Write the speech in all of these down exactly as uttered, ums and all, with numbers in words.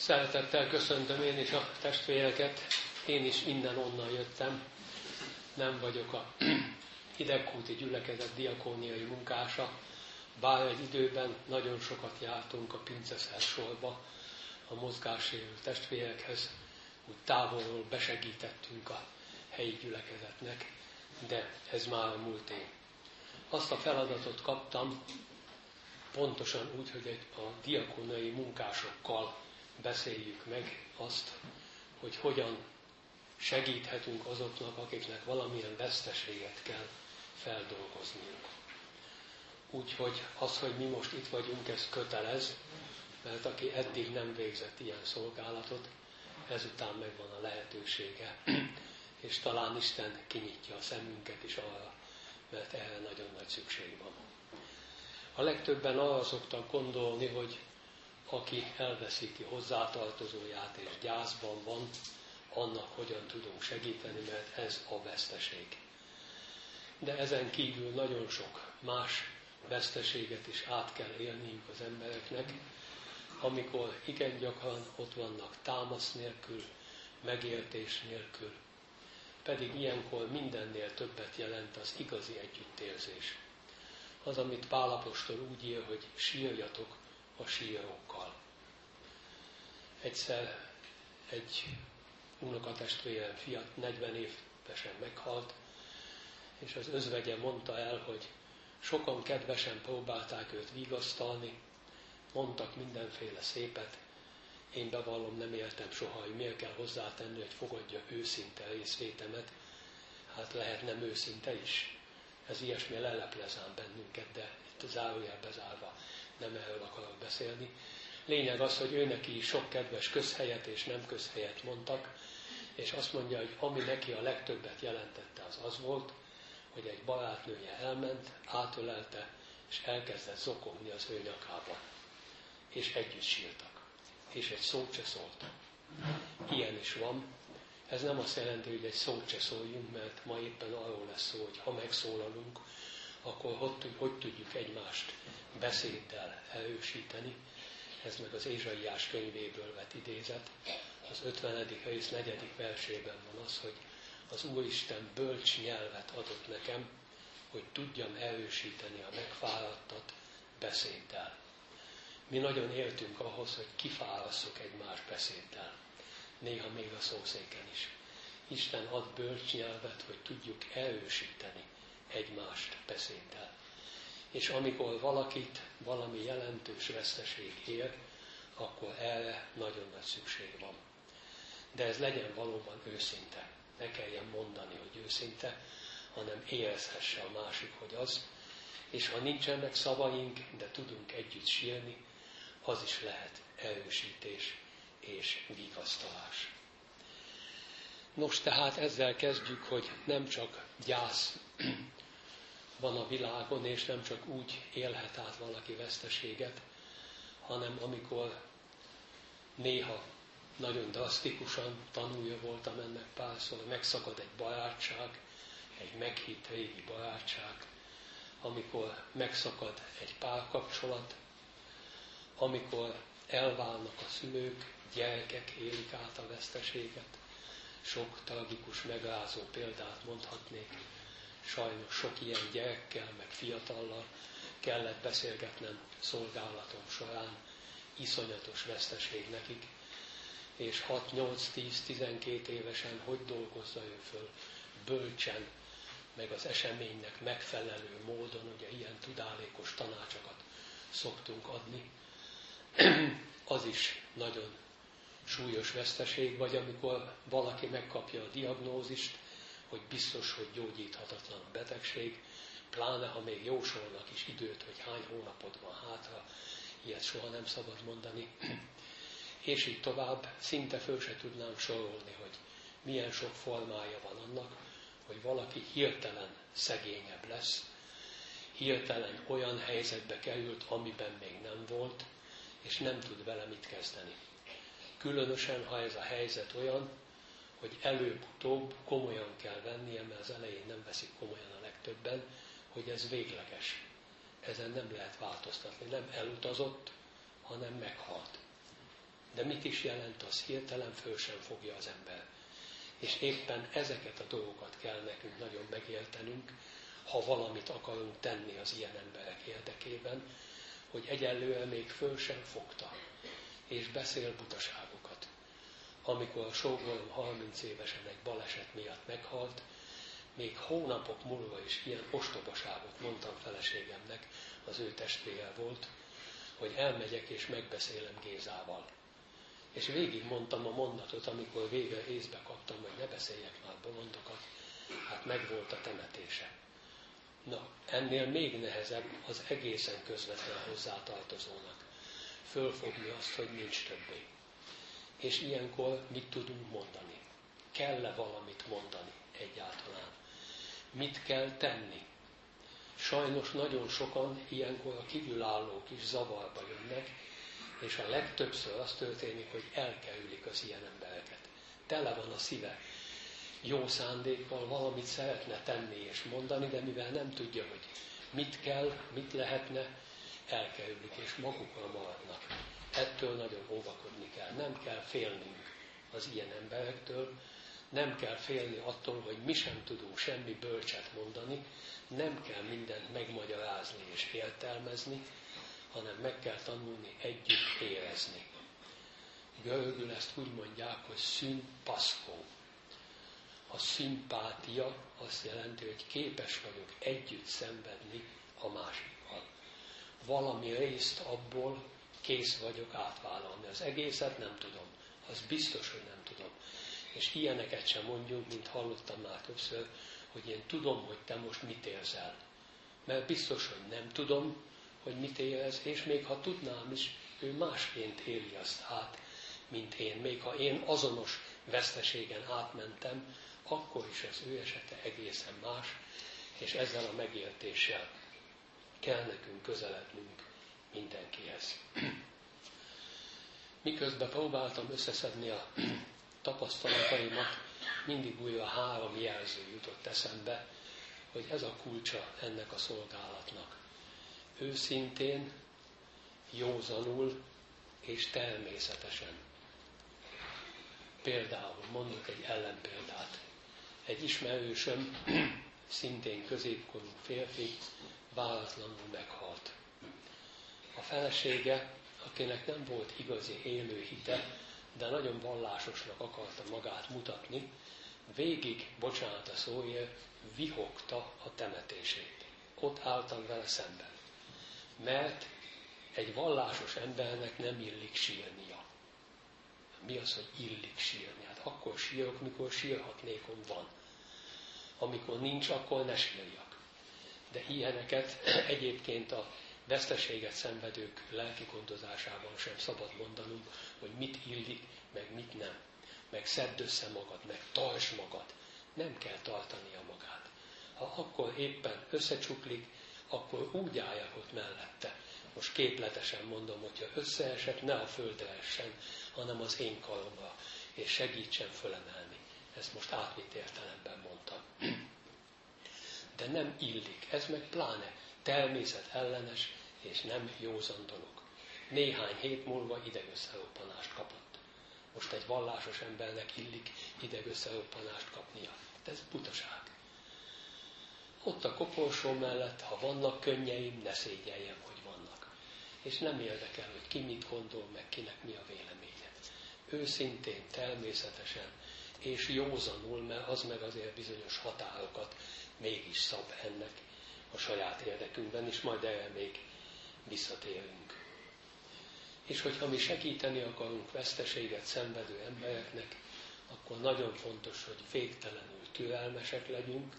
Szeretettel köszöntöm én is a testvéreket. Én is innen-onnan jöttem. Nem vagyok a Hidegkúti gyülekezet diakóniai munkása. Bár egy időben nagyon sokat jártunk a Pinceszersorba a mozgássérült testvérekhez. Úgy távolról besegítettünk a helyi gyülekezetnek, de ez már a múlté. Azt a feladatot kaptam, pontosan úgy, hogy a diakóniai munkásokkal beszéljük meg azt, hogy hogyan segíthetünk azoknak, akiknek valamilyen veszteséget kell feldolgozniuk. Úgyhogy az, hogy mi most itt vagyunk, ez kötelez, mert aki eddig nem végzett ilyen szolgálatot, ezután megvan a lehetősége, és talán Isten kinyitja a szemünket is arra, mert erre nagyon nagy szükség van. A legtöbben arra szoktak gondolni, hogy aki elveszíti hozzátartozóját és gyászban van, annak hogyan tudunk segíteni, mert ez a veszteség. De ezen kívül nagyon sok más veszteséget is át kell élniük az embereknek, amikor igen gyakran ott vannak támasz nélkül, megértés nélkül. Pedig ilyenkor mindennél többet jelent az igazi együttérzés. Az, amit Pál apostol úgy ír, hogy sírjatok a sírókkal. Egyszer egy unokatestvérem, fiat, negyven évesen meghalt, és az özvegye mondta el, hogy sokan kedvesen próbálták őt vigasztalni, mondtak mindenféle szépet, én bevallom, nem értem soha, hogy miért kell hozzátenni, hogy fogadja őszinte részvétemet, hát lehet nem őszinte is. Ez ilyesmi leleplezán bennünket, de itt zárójel bezárva nem erről akarok beszélni. Lényeg az, hogy ő neki sok kedves közhelyet és nem közhelyet mondtak, és azt mondja, hogy ami neki a legtöbbet jelentette, az az volt, hogy egy barátnője elment, átölelte, és elkezdett zokogni az ő nyakába. És együtt sírtak. És egy szót se szóltak. Ilyen is van. Ez nem azt jelenti, hogy egy szót se szóljunk, mert ma éppen arról lesz szó, hogy ha megszólalunk, akkor hogy, hogy tudjuk egymást beszéddel erősíteni. Ez meg az Ézsaiás könyvéből vett idézet. Az ötvenedik rész negyedik versében van az, hogy az Úristen bölcs nyelvet adott nekem, hogy tudjam erősíteni a megfáradtat beszéddel. Mi nagyon éltünk ahhoz, hogy kifárasszuk egymás beszéddel. Néha még a szószéken is. Isten ad bölcs nyelvet, hogy tudjuk erősíteni egymást beszéddel. És amikor valakit valami jelentős veszteség ér, akkor erre nagyon nagy szükség van. De ez legyen valóban őszinte. Ne kelljen mondani, hogy őszinte, hanem érezhesse a másik, hogy az. És ha nincsenek szavaink, de tudunk együtt sírni, az is lehet erősítés és vigasztalás. Nos, tehát ezzel kezdjük, hogy nem csak gyász van a világon, és nem csak úgy élhet át valaki veszteséget, hanem amikor néha nagyon drasztikusan, tanulja voltam ennek párszor, megszakad egy barátság, egy meghitt régi barátság, amikor megszakad egy párkapcsolat, amikor elválnak a szülők, gyerekek élik át a veszteséget. Sok tragikus, megrázó példát mondhatnék. Sajnos sok ilyen gyerekkel, meg fiatallal kellett beszélgetnem szolgálatom során. Iszonyatos veszteség nekik. És hat, nyolc, tíz, tizenkét évesen hogy dolgozza ő föl? Bölcsen, meg az eseménynek megfelelő módon, ugye ilyen tudálékos tanácsokat szoktunk adni. Az is nagyon súlyos veszteség, vagy amikor valaki megkapja a diagnózist, hogy biztos, hogy gyógyíthatatlan a betegség, pláne ha még jósolnak is időt, hogy hány hónapot van hátra, ilyet soha nem szabad mondani. És így tovább, szinte föl se tudnám sorolni, hogy milyen sok formája van annak, hogy valaki hirtelen szegényebb lesz, hirtelen olyan helyzetbe került, amiben még nem volt, és nem tud vele mit kezdeni. Különösen, ha ez a helyzet olyan, hogy előbb-utóbb komolyan kell vennie, mert az elején nem veszik komolyan a legtöbben, hogy ez végleges. Ezen nem lehet változtatni. Nem elutazott, hanem meghalt. De mit is jelent az? Hirtelen föl sem fogja az ember. És éppen ezeket a dolgokat kell nekünk nagyon megértenünk, ha valamit akarunk tenni az ilyen emberek érdekében, hogy egyelőre még föl sem fogta, és beszél butaságokat. Amikor a sógorom harminc évesen egy baleset miatt meghalt, még hónapok múlva is ilyen ostobaságot mondtam feleségemnek, az ő testvére volt, hogy elmegyek és megbeszélem Gézával. És végig mondtam a mondatot, amikor végre észbe kaptam, hogy ne beszéljek már bolondokat, hát megvolt a temetése. Na, ennél még nehezebb az egészen közvetlen hozzátartozónak fölfogni azt, hogy nincs többé. És ilyenkor mit tudunk mondani? Kell-e valamit mondani egyáltalán? Mit kell tenni? Sajnos nagyon sokan ilyenkor a kívülállók is zavarba jönnek, és a legtöbbször az történik, hogy elkerülik az ilyen embereket. Tele van a szíve jó szándékkal, valamit szeretne tenni és mondani, de mivel nem tudja, hogy mit kell, mit lehetne, elkerülik és magukra maradnak. Ettől nagyon óvakodni kell. Nem kell félnünk az ilyen emberektől, nem kell félni attól, hogy mi sem tudunk semmi bölcset mondani, nem kell mindent megmagyarázni és értelmezni, hanem meg kell tanulni együtt érezni. Görögül ezt úgy mondják, hogy szimpaszkó. A szimpátia azt jelenti, hogy képes vagyok együtt szenvedni a másikkal. Valami részt abból kész vagyok átvállalni. Az egészet nem tudom. Az biztos, hogy nem tudom. És ilyeneket sem mondjuk, mint hallottam már többször, hogy én tudom, hogy te most mit érzel. Mert biztos, hogy nem tudom, hogy mit érez, és még ha tudnám is, ő másként éli azt át, mint én. Még ha én azonos veszteségen átmentem, akkor is az ő esete egészen más, és ezzel a megértéssel kell nekünk közelednünk mindenkihez. Miközben próbáltam összeszedni a tapasztalataimat, mindig újra három jelző jutott eszembe, hogy ez a kulcsa ennek a szolgálatnak. Őszintén, józanul és természetesen. Például mondok egy ellenpéldát. Egy ismerősöm, szintén középkorú férfi, váratlanul meghalt. A felesége, akinek nem volt igazi élő hite, de nagyon vallásosnak akarta magát mutatni, végig, bocsánat a szóért, vihogta a temetését. Ott álltam vele szemben. Mert egy vallásos embernek nem illik sírnia. Mi az, hogy illik sírni? Hát akkor sírok, mikor sírhatnékom van. Amikor nincs, akkor ne sírjak. De ilyeneket egyébként a veszteséget szenvedők lelkigondozásában sem szabad mondanunk, hogy mit illik, meg mit nem. Meg szedd össze magad, meg tartsd magad. Nem kell tartania magát. Ha akkor éppen összecsuklik, akkor úgy álljak ott mellette. Most képletesen mondom, hogyha összeesett, ne a földre essen, hanem az én karomra, és segítsen fölemelni. Ezt most átvitt értelemben mondtam. De nem illik, ez meg pláne természetellenes és nem józan dolog. Néhány hét múlva idegösszeroppanást kapott. Most egy vallásos embernek illik idegösszeroppanást kapnia. De ez butaság. Ott a koporsó mellett, ha vannak könnyeim, ne szégyeljem, hogy vannak. És nem érdekel, hogy ki mit gondol, meg kinek mi a véleménye. Őszintén, természetesen és józanul, mert az meg azért bizonyos határokat mégis szab ennek a saját érdekünkben, és majd erre még visszatérünk. És hogyha mi segíteni akarunk veszteséget szenvedő embereknek, akkor nagyon fontos, hogy végtelenül türelmesek legyünk,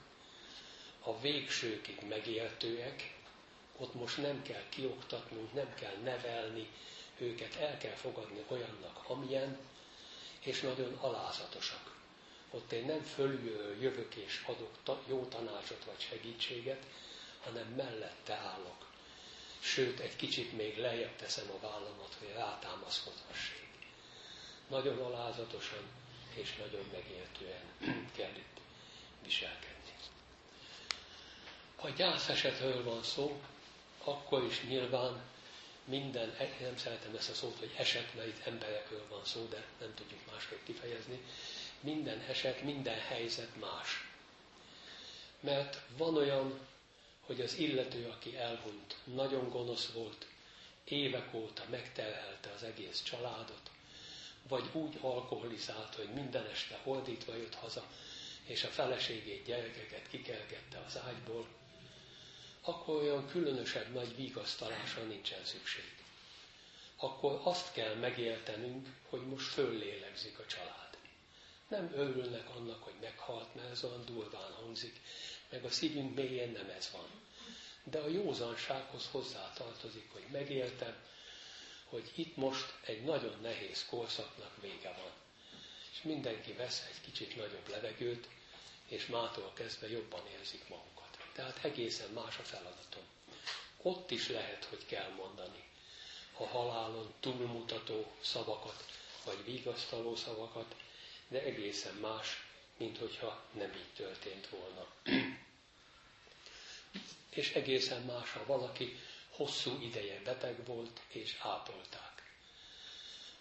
a végsőkig megértőek, ott most nem kell kioktatnunk, nem kell nevelni őket, el kell fogadni olyannak, amilyen, és nagyon alázatosak. Ott én nem fölülről jövök és adok jó tanácsot vagy segítséget, hanem mellette állok. Sőt, egy kicsit még lejjebb teszem a vállamat, hogy rátámaszkodhassék. Nagyon alázatosan és nagyon megértően kell itt viselkedni. Ha gyászesetről van szó, akkor is nyilván minden, nem szeretem ezt a szót, hogy eset, mert itt emberekről van szó, de nem tudjuk másképp kifejezni. Minden eset, minden helyzet más. Mert van olyan, hogy az illető, aki elhunyt, nagyon gonosz volt, évek óta megterhelte az egész családot, vagy úgy alkoholizált, hogy minden este holdítva jött haza, és a feleségét, gyerekeket kikergette az ágyból, akkor olyan különösebb nagy vigasztalásra nincsen szükség. Akkor azt kell megértenünk, hogy most föllélegzik a család. Nem örülnek annak, hogy meghalt, mert ez olyan durván hangzik, meg a szívünk mélyén nem ez van. De a józansághoz hozzátartozik, hogy megértem, hogy itt most egy nagyon nehéz korszaknak vége van. És mindenki vesz egy kicsit nagyobb levegőt, és mától kezdve jobban érzik magukat. Tehát egészen más a feladatom. Ott is lehet, hogy kell mondani a halálon túlmutató szavakat, vagy vigasztaló szavakat, de egészen más, mint hogyha nem így történt volna. És egészen más, ha valaki hosszú ideje beteg volt, és ápolták.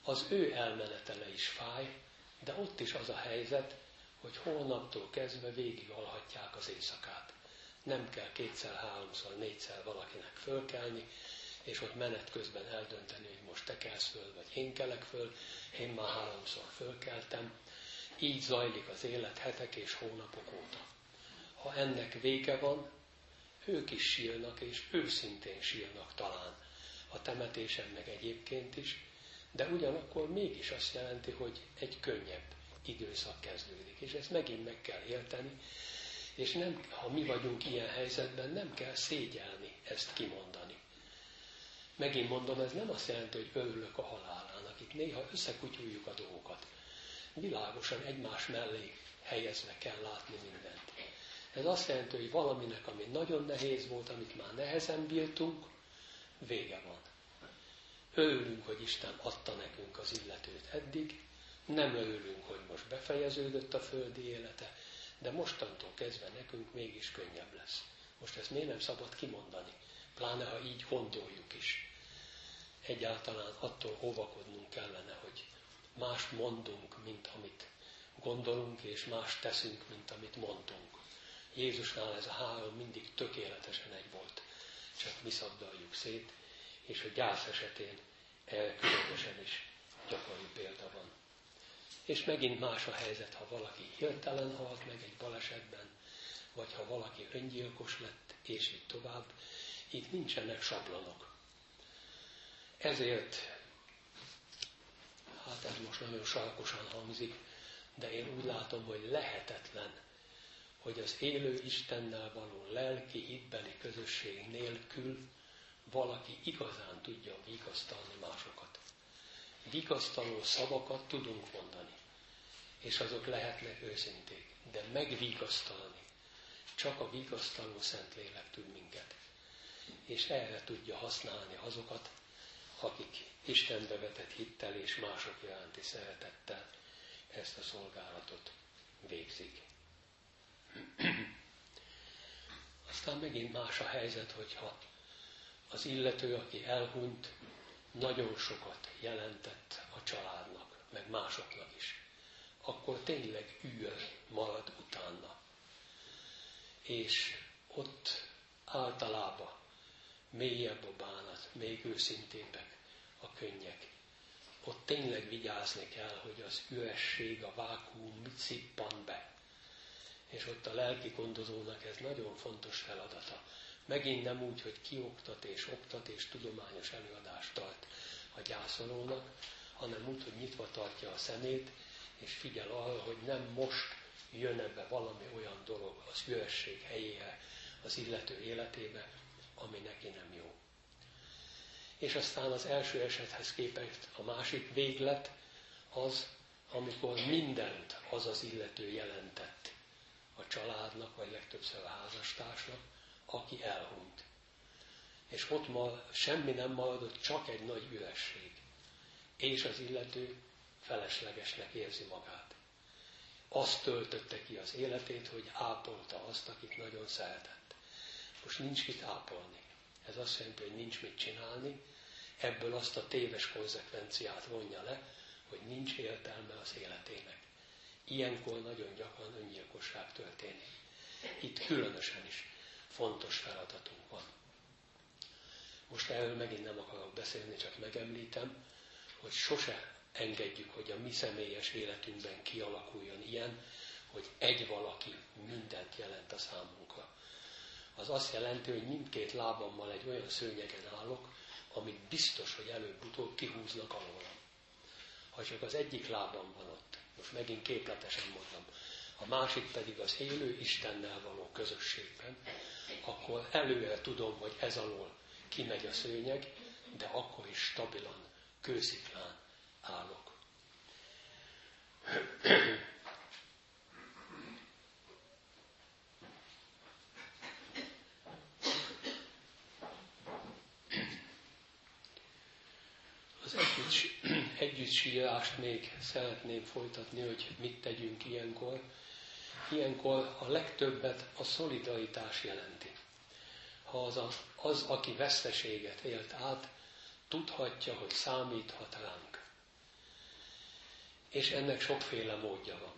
Az ő elmenetele is fáj, de ott is az a helyzet, hogy holnaptól kezdve végig alhatják az éjszakát. Nem kell kétszer, háromszor, négyszer valakinek fölkelni, és ott menet közben eldönteni, hogy most te kelsz föl, vagy én kelek föl, én már háromszor fölkeltem. Így zajlik az élet hetek és hónapok óta. Ha ennek vége van, ők is sírnak, és őszintén sírnak talán a temetésen, meg egyébként is, de ugyanakkor mégis azt jelenti, hogy egy könnyebb időszak kezdődik, és ezt megint meg kell érteni, és nem, ha mi vagyunk ilyen helyzetben, nem kell szégyelni ezt kimondani. Megint mondom, ez nem azt jelenti, hogy örülök a halálának, itt néha összekutyuljuk a dolgokat. Világosan egymás mellé helyezve kell látni mindent. Ez azt jelenti, hogy valaminek, ami nagyon nehéz volt, amit már nehezen bírtunk, vége van. Örülünk, hogy Isten adta nekünk az illetőt eddig, nem örülünk, hogy most befejeződött a földi élete, de mostantól kezdve nekünk mégis könnyebb lesz. Most ezt miért nem szabad kimondani? Pláne, ha így gondoljuk is. Egyáltalán attól óvakodnunk kellene, hogy mást mondunk, mint amit gondolunk, és mást teszünk, mint amit mondtunk. Jézusnál ez a három mindig tökéletesen egy volt. Csak mi szabdaljuk szét, és a gyász esetén különösen is gyakori példa van. És megint más a helyzet, ha valaki hirtelen halt meg egy balesetben, vagy ha valaki öngyilkos lett, és így tovább. Itt nincsenek sablonok. Ezért, hát ez most nagyon sarkosan hangzik, de én úgy látom, hogy lehetetlen, hogy az élő Istennel való lelki, hitbeli közösség nélkül valaki igazán tudja vigasztalni másokat. Vigasztaló szavakat tudunk mondani, és azok lehetnek őszinték, de megvigasztalni csak a vigasztaló Szentlélek tud minket. És erre tudja használni azokat, akik Istenbe vetett hittel és mások iránti szeretettel ezt a szolgálatot végzik. Aztán megint más a helyzet, hogyha az illető, aki elhunyt, nagyon sokat jelentett a családnak, meg másoknak is, akkor tényleg űr marad utána. És ott általában mélyebb a bánat, még őszintébbek a könnyek. Ott tényleg vigyázni kell, hogy az üresség, a vákuum mit szippan be. És ott a lelki gondozónak ez nagyon fontos feladata. Megint nem úgy, hogy kioktat és oktat és tudományos előadást tart a gyászolónak, hanem úgy, hogy nyitva tartja a szemét, és figyel arra, hogy nem most jön ebbe valami olyan dolog az üresség helyére, az illető életébe, ami neki nem jó. És aztán az első esethez képest a másik véglet az, amikor mindent az az illető jelentett a családnak, vagy legtöbbször a házastársnak, aki elhunyt. És ott ma semmi nem maradott, csak egy nagy üresség. És az illető feleslegesnek érzi magát. Azt töltötte ki az életét, hogy ápolta azt, akit nagyon szeretett. Most nincs mit ápolni. Ez azt jelenti, hogy nincs mit csinálni, ebből azt a téves konzekvenciát vonja le, hogy nincs értelme az életének. Ilyenkor nagyon gyakran öngyilkosság történik. Itt különösen is fontos feladatunk van. Most erről megint nem akarok beszélni, csak megemlítem, hogy sose engedjük, hogy a mi személyes életünkben kialakuljon ilyen, hogy egy valaki mindent jelent a számunkra. Az azt jelenti, hogy mindkét lábammal egy olyan szőnyegen állok, amit biztos, hogy előbb-utóbb kihúznak alólam. Ha csak az egyik lábam van ott, most megint képletesen mondom, a másik pedig az élő Istennel való közösségben, akkor előre tudom, hogy ez alól kimegy a szőnyeg, de akkor is stabilan, kősziklán állok. Az együtt, együtt sírást még szeretném folytatni, hogy mit tegyünk ilyenkor. Ilyenkor a legtöbbet a szolidaritás jelenti. Ha az, a, az aki veszteséget élt át, tudhatja, hogy számíthat ránk. És ennek sokféle módja van.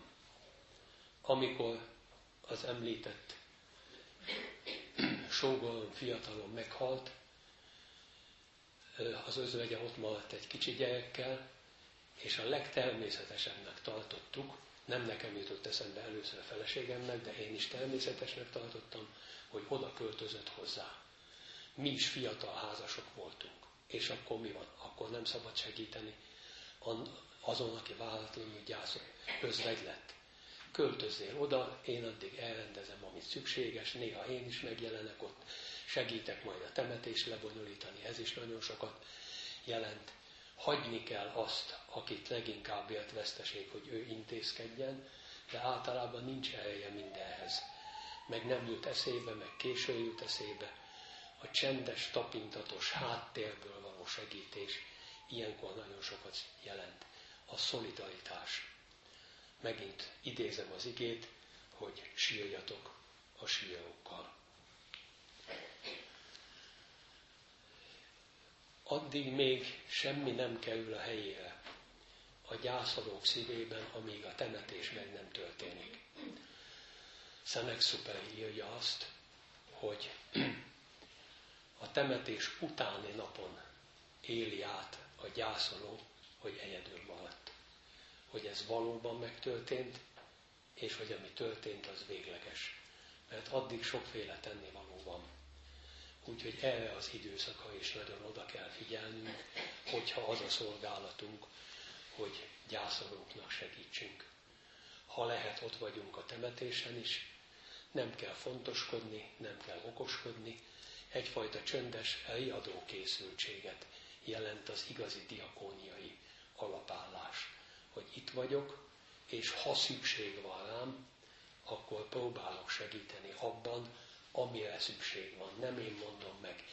Amikor az említett sógorom fiatalon meghalt, az özvegye ott maradt egy kicsi gyerekkel, és a legtermészetesebbnek tartottuk, nem nekem jutott eszembe először a feleségemnek, de én is természetesnek tartottam, hogy oda költözött hozzá. Mi is fiatal házasok voltunk. És akkor mi van? Akkor nem szabad segíteni azon, aki váratlanul gyászol, özvegy lett. Költözzél oda, én addig elrendezem, amit szükséges, néha én is megjelenek ott, segítek majd a temetést lebonyolítani, ez is nagyon sokat jelent. Hagyni kell azt, akit leginkább élt veszteség, hogy ő intézkedjen, de általában nincs ereje mindenhez. Meg nem jut eszébe, meg későn jut eszébe. A csendes, tapintatos háttérből való segítés ilyenkor nagyon sokat jelent. A szolidaritás. Megint idézem az igét, hogy sírjatok a sírókkal. Addig még semmi nem kerül a helyére a gyászolók szívében, amíg a temetés meg nem történik. Szenexupéry írja azt, hogy a temetés utáni napon éli át a gyászoló, hogy egyedül maradt. Hogy ez valóban megtörtént, és hogy ami történt, az végleges. Mert addig sokféle tennivaló van. Úgyhogy erre az időszakra is nagyon oda kell figyelnünk, hogyha az a szolgálatunk, hogy gyászolóknak segítsünk. Ha lehet, ott vagyunk a temetésen is, nem kell fontoskodni, nem kell okoskodni, egyfajta csöndes, riadó készültséget jelent az igazi diakóniai alapállás. Hogy itt vagyok, és ha szükség van rám, akkor próbálok segíteni abban, amire szükség van. Nem én mondom meg,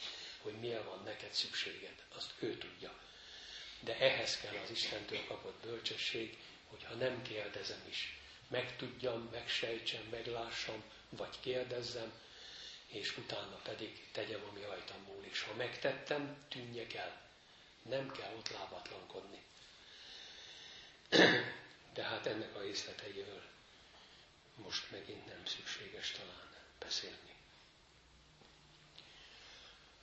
hogy mire van neked szükséged, azt ő tudja. De ehhez kell az Istentől kapott bölcsesség, hogyha nem kérdezem is, megtudjam, megsejtsem, meglássam, vagy kérdezzem, és utána pedig tegyem, ami rajtam múlik. És ha megtettem, tűnjek el. Nem kell ott lábatlankodni. De hát ennek a részleteiről most megint nem szükséges talán beszélni.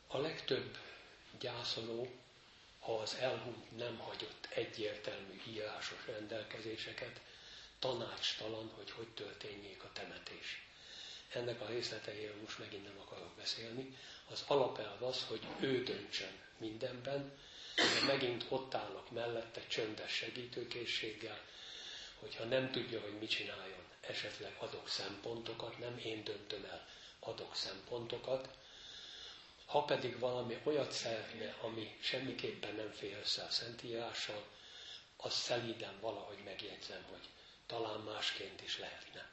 A legtöbb gyászoló, ha az elhunyt nem hagyott egyértelmű írásos rendelkezéseket, tanácstalan, hogy hogy történjék a temetés. Ennek a részleteiről most megint nem akarok beszélni. Az alapelv az, hogy ő döntsön mindenben, de megint ott állok mellette csöndes segítőkészséggel, hogyha nem tudja, hogy mit csináljon, esetleg adok szempontokat, nem én döntöm el, adok szempontokat. Ha pedig valami olyat szeretne, ami semmiképpen nem fér össze a Szentírással, azt szelíden valahogy megjegyzem, hogy talán másként is lehetne.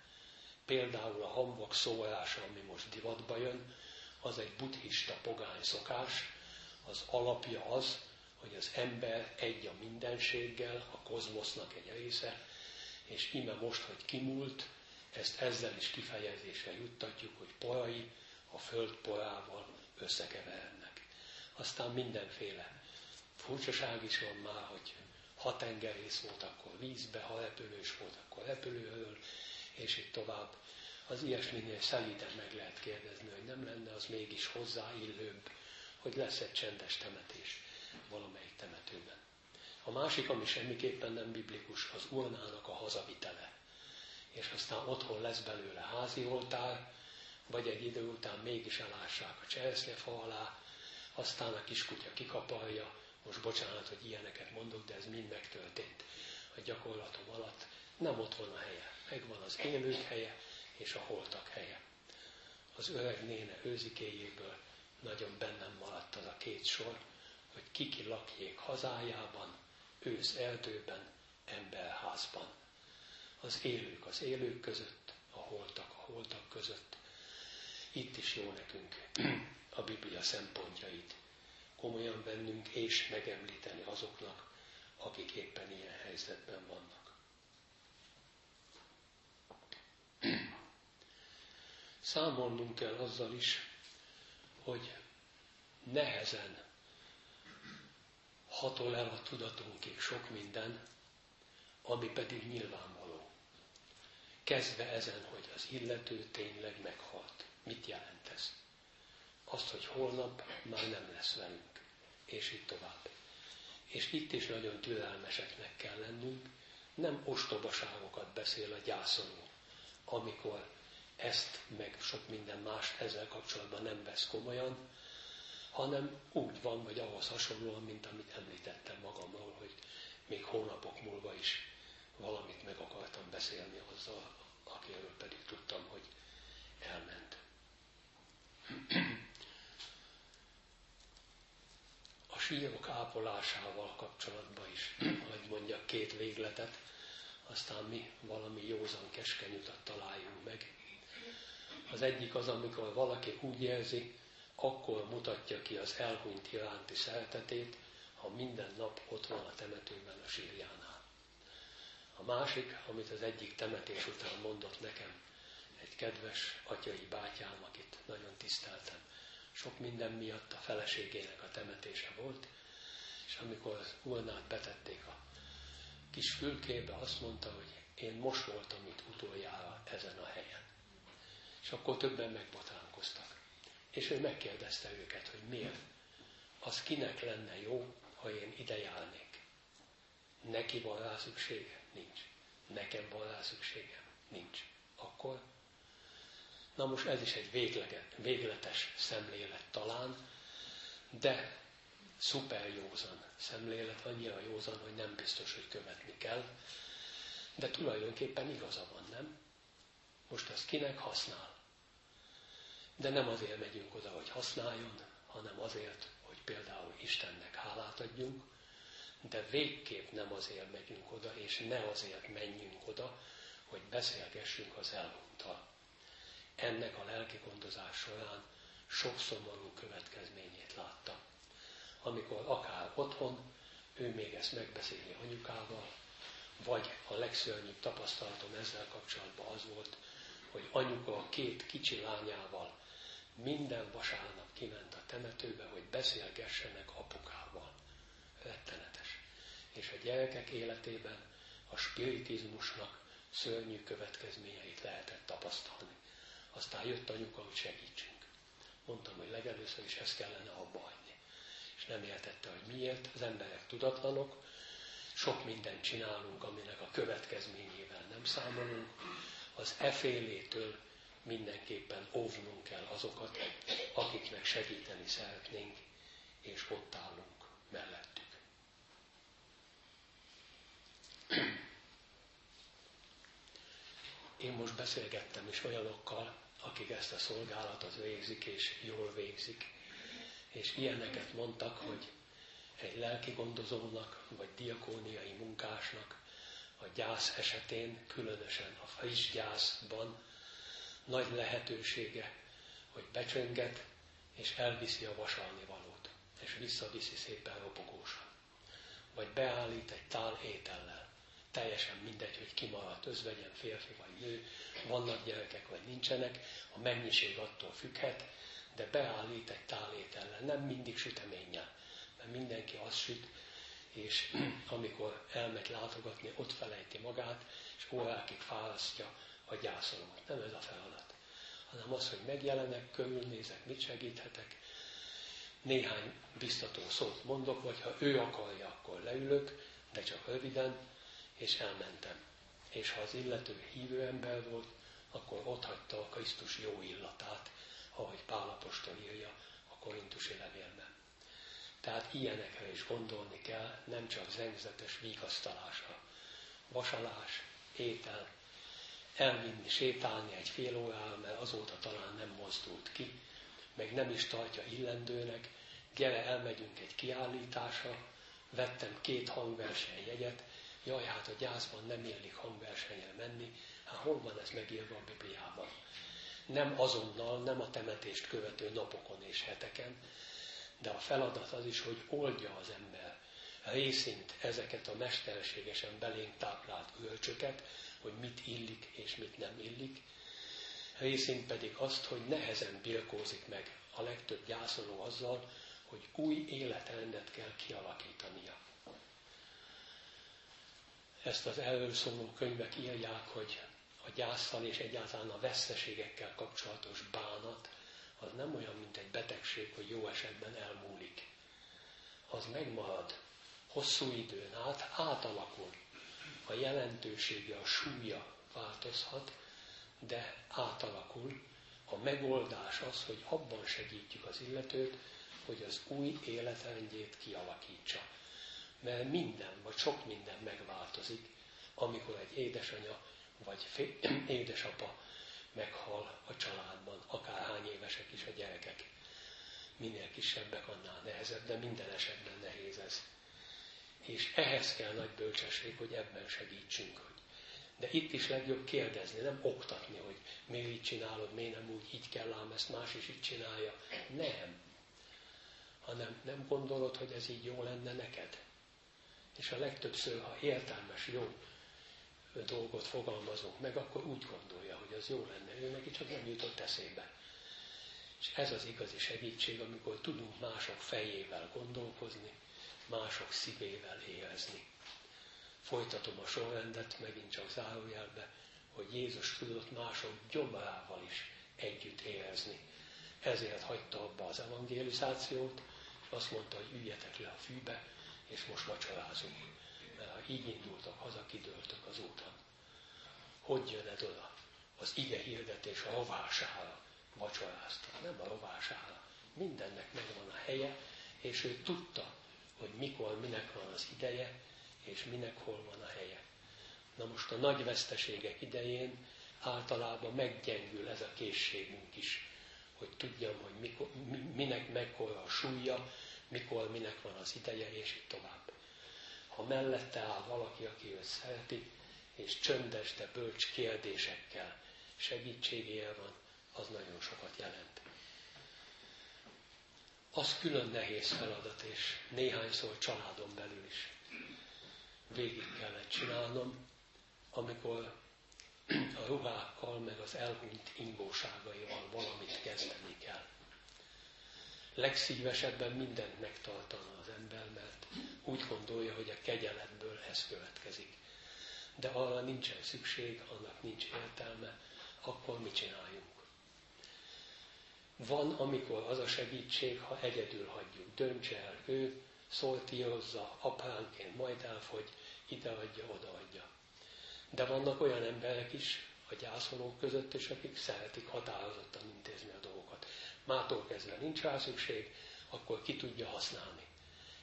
Például a hamvak szórása, ami most divatba jön, az egy buddhista pogány szokás, az alapja az, hogy az ember egy a mindenséggel, a kozmosznak egy része, és íme most, hogy kimúlt, ezt ezzel is kifejezésre juttatjuk, hogy porai a föld porával összekevernek. Aztán mindenféle Furcsaság is van már, hogy ha tengerész volt, akkor vízbe, ha repülős volt, akkor repülőről, és így tovább. Az ilyesminél szerintem meg lehet kérdezni, hogy nem lenne az mégis hozzáillőbb, hogy lesz egy csendes temetés valamelyik temetőben. A másik, ami semmiképpen nem biblikus, az urnának a hazavitele. És aztán otthon lesz belőle házi oltár, vagy egy idő után mégis elássák a cseresznyefa alá, aztán a kiskutya kikaparja, most bocsánat, hogy ilyeneket mondok, de ez mind megtörtént a gyakorlatom alatt. Nem ott van a helye, megvan az élők helye és a holtak helye. Az öreg néne őzikéjéből nagyon bennem maradt az a két sor, hogy kiki lakjék hazájában, ősz erdőben, emberházban. Az élők az élők között, a holtak a holtak között. Itt is jó nekünk a Biblia szempontjait komolyan vennünk és megemlíteni azoknak, akik éppen ilyen helyzetben vannak. Számolnunk kell azzal is, hogy nehezen hatol el a tudatunkig sok minden, ami pedig nyilvánvaló. Kezdve ezen, hogy az illető tényleg meghalt. Mit jelent ez? Azt, hogy holnap már nem lesz velünk. És így tovább. És itt is nagyon türelmeseknek kell lennünk. Nem ostobaságokat beszél a gyászoló, amikor ezt, meg sok minden mást ezzel kapcsolatban nem vesz komolyan, hanem úgy van, vagy ahhoz hasonlóan, mint amit említettem magamról, hogy még hónapok múlva is valamit meg akartam beszélni azzal, akiről pedig tudtam, hogy elment. A sírok ápolásával kapcsolatban is, hogy mondjak két végletet, aztán mi valami józan keskeny utat találjunk meg. Az egyik az, amikor valaki úgy érzi, akkor mutatja ki az elhunyt iránti szeretetét, ha minden nap ott van a temetőben a sírjánál. A másik, amit az egyik temetés után mondott nekem, egy kedves atyai bátyám, akit nagyon tiszteltem, sok minden miatt a feleségének a temetése volt, és amikor az urnát betették a kis fülkébe, azt mondta, hogy én most voltam itt utoljára ezen a helyen. És akkor többen megbotránkoztak. És ő megkérdezte őket, hogy miért? Az kinek lenne jó, ha én ide járnék? Neki van rá szüksége? Nincs. Nekem van rá szükségem? Nincs. Akkor? Na most ez is egy végletes szemlélet talán, de szuper józan szemlélet, annyira józan, hogy nem biztos, hogy követni kell. De tulajdonképpen igaza van, nem? Most az kinek használ? De nem azért megyünk oda, hogy használjon, hanem azért, hogy például Istennek hálát adjunk, de végképp nem azért megyünk oda, és ne azért menjünk oda, hogy beszélgessünk az elhunyttal. Ennek a lelki gondozás során sok szomorú következményét látta. Amikor akár otthon, ő még ezt megbeszéli anyukával, vagy a legszörnyűbb tapasztalatom ezzel kapcsolatban az volt, hogy anyuka a két kicsi lányával minden vasárnap kiment a temetőbe, hogy beszélgessenek apukával. Rettenetes. És a gyerekek életében a spiritizmusnak szörnyű következményeit lehetett tapasztalni. Aztán jött anyuka, hogy segítsünk. Mondtam, hogy legelőször is ezt kellene abba hagyni. És nem értette, hogy miért. Az emberek tudatlanok, sok mindent csinálunk, aminek a következményével nem számolunk. Az efélétől mindenképpen óvnunk kell azokat, akiknek segíteni szeretnénk, és ott állunk mellettük. Én most beszélgettem is olyanokkal, akik ezt a szolgálatot végzik, és jól végzik. És ilyeneket mondtak, hogy egy lelki gondozónak, vagy diakóniai munkásnak a gyász esetén, különösen a friss gyászban nagy lehetősége, hogy becsönget, és elviszi a vasalnivalót, és visszaviszi szépen ropogósan. Vagy beállít egy tál étellel. Teljesen mindegy, hogy ki maradt, özvegyen férfi vagy nő, vannak gyerekek vagy nincsenek, a mennyiség attól függhet, de beállít egy tál étellel, nem mindig süteménnyel. mindenki azt süt, és amikor elmegy látogatni, ott felejti magát, és órákig fárasztja a gyászolomat. Nem ez a feladat, hanem az, hogy megjelenek, körülnézek, mit segíthetek, néhány biztató szót mondok, vagy ha ő akarja, akkor leülök, de csak röviden, és elmentem. És ha az illető hívő ember volt, akkor otthagyta a Krisztus jó illatát, ahogy Pál apostol írja a korintusi levélben. Tehát ilyenekre is gondolni kell, nem csak zengzetes vigasztalásra. Vasalás, étel, elvinni, sétálni egy fél órára, mert azóta talán nem mozdult ki, meg nem is tartja illendőnek, gyere, elmegyünk egy kiállításra, vettem két hangversenyjegyet, jaj, hát a gyászban nem illik hangversenyre menni, hát hol van ez megírva a Bibliában? Nem azonnal, nem a temetést követő napokon és heteken, de a feladat az is, hogy oldja az ember részint ezeket a mesterségesen belénk táplált ölcsöket, hogy mit illik és mit nem illik, részint pedig azt, hogy nehezen birkózik meg a legtöbb gyászoló azzal, hogy új életrendet kell kialakítania. Ezt az erről szóló könyvek írják, hogy a gyászsal és egyáltalán a veszteségekkel kapcsolatos bánat, az nem olyan, mint egy betegség, hogy jó esetben elmúlik. Az megmarad hosszú időn át, átalakul. A jelentősége, a súlya változhat, de átalakul. A megoldás az, hogy abban segítjük az illetőt, hogy az új életrendjét kialakítsa. Mert minden, vagy sok minden megváltozik, amikor egy édesanya vagy édesapa meghal a családban, akárhány évesek is a gyerekek. Minél kisebbek, annál nehezebb, de minden esetben nehéz ez. És ehhez kell nagy bölcsesség, hogy ebben segítsünk. De itt is legjobb kérdezni, nem oktatni, hogy miért így csinálod, miért nem úgy, így kell ám, ezt más is így csinálja. Nem. Hanem nem gondolod, hogy ez így jó lenne neked. És a legtöbbször, ha értelmes, jó dolgot fogalmazunk meg, akkor úgy gondolja, hogy az jó lenne, ő neki csak nem jutott eszébe. És ez az igazi segítség, amikor tudunk mások fejével gondolkozni, mások szívével érezni. Folytatom a sorrendet, megint csak zárójelbe, hogy Jézus tudott mások gyomrával is együtt érezni. Ezért hagyta abba az evangelizációt, és azt mondta, hogy üljetek le a fűbe, és most vacsorázunk. Mert ha így indultak haza, kidőltök az úton. Hogy jöned oda? Az ige hirdetés a rovására vacsoráztak, nem a rovására. Mindennek megvan a helye, és ő tudta, hogy mikor, minek van az ideje, és minek hol van a helye. Na most a nagy veszteségek idején általában meggyengül ez a készségünk is, hogy tudjam, hogy mikor, minek mekkora a súlya, mikor, minek van az ideje, és így tovább. Ha mellette áll valaki, aki őt szereti, és csöndes, de bölcs kérdésekkel segítségére van, az nagyon sokat jelent. Az külön nehéz feladat, és néhányszor családon belül is végig kellett csinálnom, amikor a ruhákkal, meg az elhunyt ingóságaival valamit kezdeni kell. Legszívesebben mindent megtartana az ember, mert úgy gondolja, hogy a kegyeletből ez következik. De arra nincsen szükség, annak nincs értelme, akkor mit csináljunk? Van, amikor az a segítség, ha egyedül hagyjuk, döntse el ő, szortírozza, apránként majd elfogy, ideadja, odaadja. De vannak olyan emberek is a gyászolók között is, akik szeretik határozottan intézni a dolgokat. Mától kezdve nincs rá szükség, akkor ki tudja használni.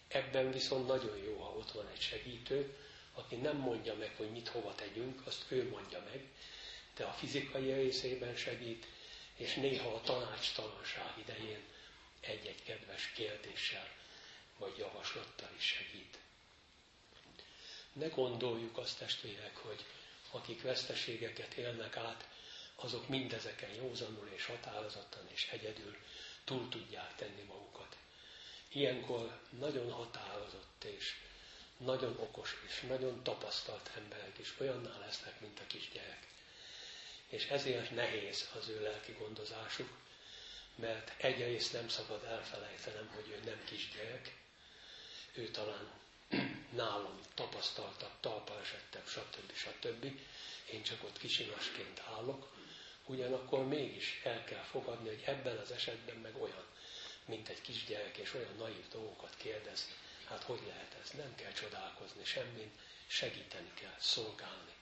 Ebben viszont nagyon jó, ha ott van egy segítő, aki nem mondja meg, hogy mit hova tegyünk, azt ő mondja meg, de a fizikai részében segít, és néha a tanácstalanság idején egy-egy kedves kérdéssel vagy javaslattal is segít. Ne gondoljuk azt, testvérek, hogy akik veszteségeket élnek át, azok mindezeken józanul és határozottan és egyedül túl tudják tenni magukat. Ilyenkor nagyon határozott és nagyon okos és nagyon tapasztalt emberek is olyanná lesznek, mint a kisgyerek. És ezért nehéz az ő lelki gondozásuk, mert egyrészt nem szabad elfelejtenem, hogy ő nem kisgyerek, ő talán nálam tapasztaltabb, talpa esettebb, stb. stb. Én csak ott kisimasként állok, ugyanakkor mégis el kell fogadni, hogy ebben az esetben meg olyan, mint egy kisgyerek, és olyan naív dolgokat kérdez, hát hogy lehet ez? Nem kell csodálkozni semmin, segíteni kell, szolgálni.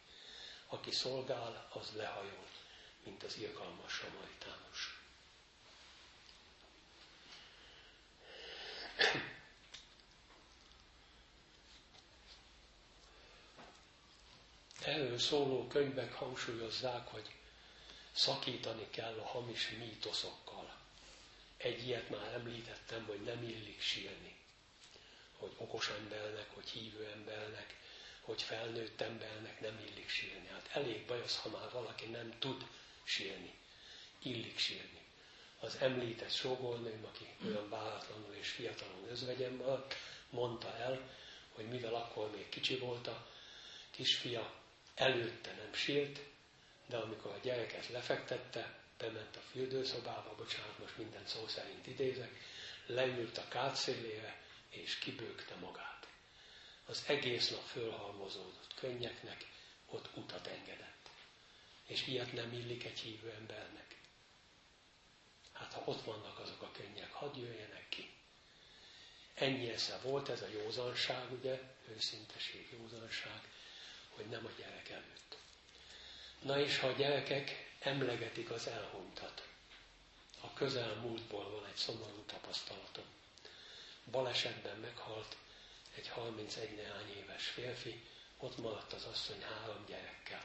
Aki szolgál, az lehajol, mint az irgalmas samaritánus. Erről szóló könyvek hangsúlyozzák, hogy szakítani kell a hamis mítoszokkal. Egy ilyet már említettem, hogy nem illik sírni. Hogy okos embernek, hogy hívő embernek, hogy felnőtt embernek nem illik sírni. Hát elég baj az, ha már valaki nem tud sírni. Illik sírni. Az említett sógornőm, aki olyan váratlanul és fiatalon özvegyen maradt, mondta el, hogy mivel akkor még kicsi volt a kisfia, előtte nem sírt, de amikor a gyereket lefektette, bement a fürdőszobába, bocsánat, most minden szó szerint idézek, leült a kád szélére, és kibőgte magát. Az egész nap fölhalmozódott könnyeknek, ott utat engedett. És ilyet nem illik egy hívő embernek. Hát ha ott vannak azok a könnyek, hadd jöjjenek ki. Ennyi esze volt ez a józanság, ugye, őszinteség, józanság, hogy nem a gyerek előtt. Na és ha a gyerekek emlegetik az elhunytat. A közelmúltból van egy szomorú tapasztalatom. Balesetben meghalt egy harmincegy-néhány éves férfi, ott maradt az asszony három gyerekkel.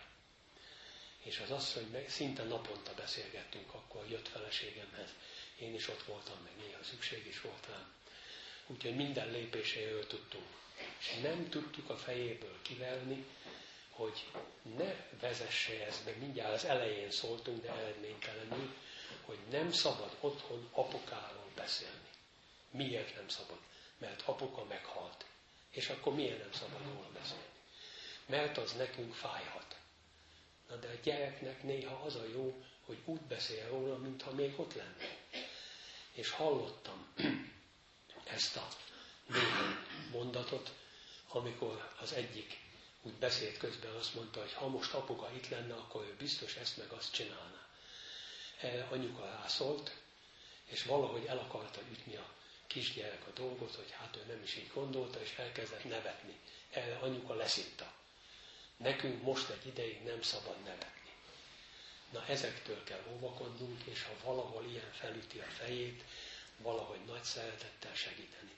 És az asszony, meg, szinte naponta beszélgettünk, akkor jött feleségemhez, én is ott voltam, meg néha szükség is volt rám. Úgyhogy minden lépéséről tudtunk. És nem tudtuk a fejéből kiverni, hogy ne vezesse ezt, meg mindjárt az elején szóltunk, de eredménytelenül, hogy nem szabad otthon apukáról beszélni. Miért nem szabad? Mert apuka meghalt. És akkor miért nem szabad róla beszélni? Mert az nekünk fájhat. Na de a gyereknek néha az a jó, hogy úgy beszél róla, mintha még ott lenne. És hallottam ezt a mondatot, amikor az egyik úgy beszélt közben azt mondta, hogy ha most apuka itt lenne, akkor ő biztos ezt meg azt csinálná. Erre anyuka rászólt, és valahogy el akarta ütni a kisgyerek a dolgot, hogy hát ő nem is így gondolta, és elkezdett nevetni. Erre anyuka leszitta. Nekünk most egy ideig nem szabad nevetni. Na ezektől kell óvakodnunk, és ha valahol ilyen felüti a fejét, valahogy nagy szeretettel segíteni.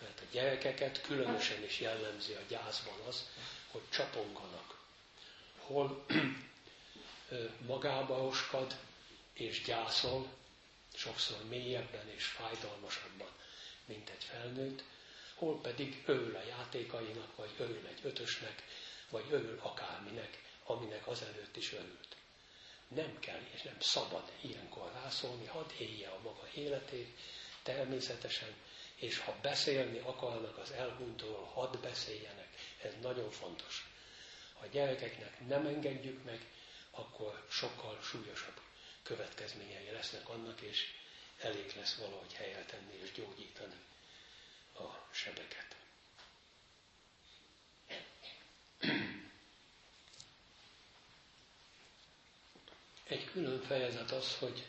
Mert a gyerekeket különösen is jellemzi a gyászban az, hogy csaponganak. Hol magába oskad és gyászol, sokszor mélyebben és fájdalmasabban, mint egy felnőtt, hol pedig örül a játékainak, vagy örül egy ötösnek, vagy örül akárminek, aminek azelőtt is örült. Nem kell és nem szabad ilyenkor rászólni, hadd élje a maga életét természetesen, és ha beszélni akarnak az elhunytról, hadd beszéljenek. Ez nagyon fontos. Ha a gyerekeknek nem engedjük meg, akkor sokkal súlyosabb következményei lesznek annak, és elég lesz valahogy helyre tenni és gyógyítani a sebeket. Egy külön fejezet az, hogy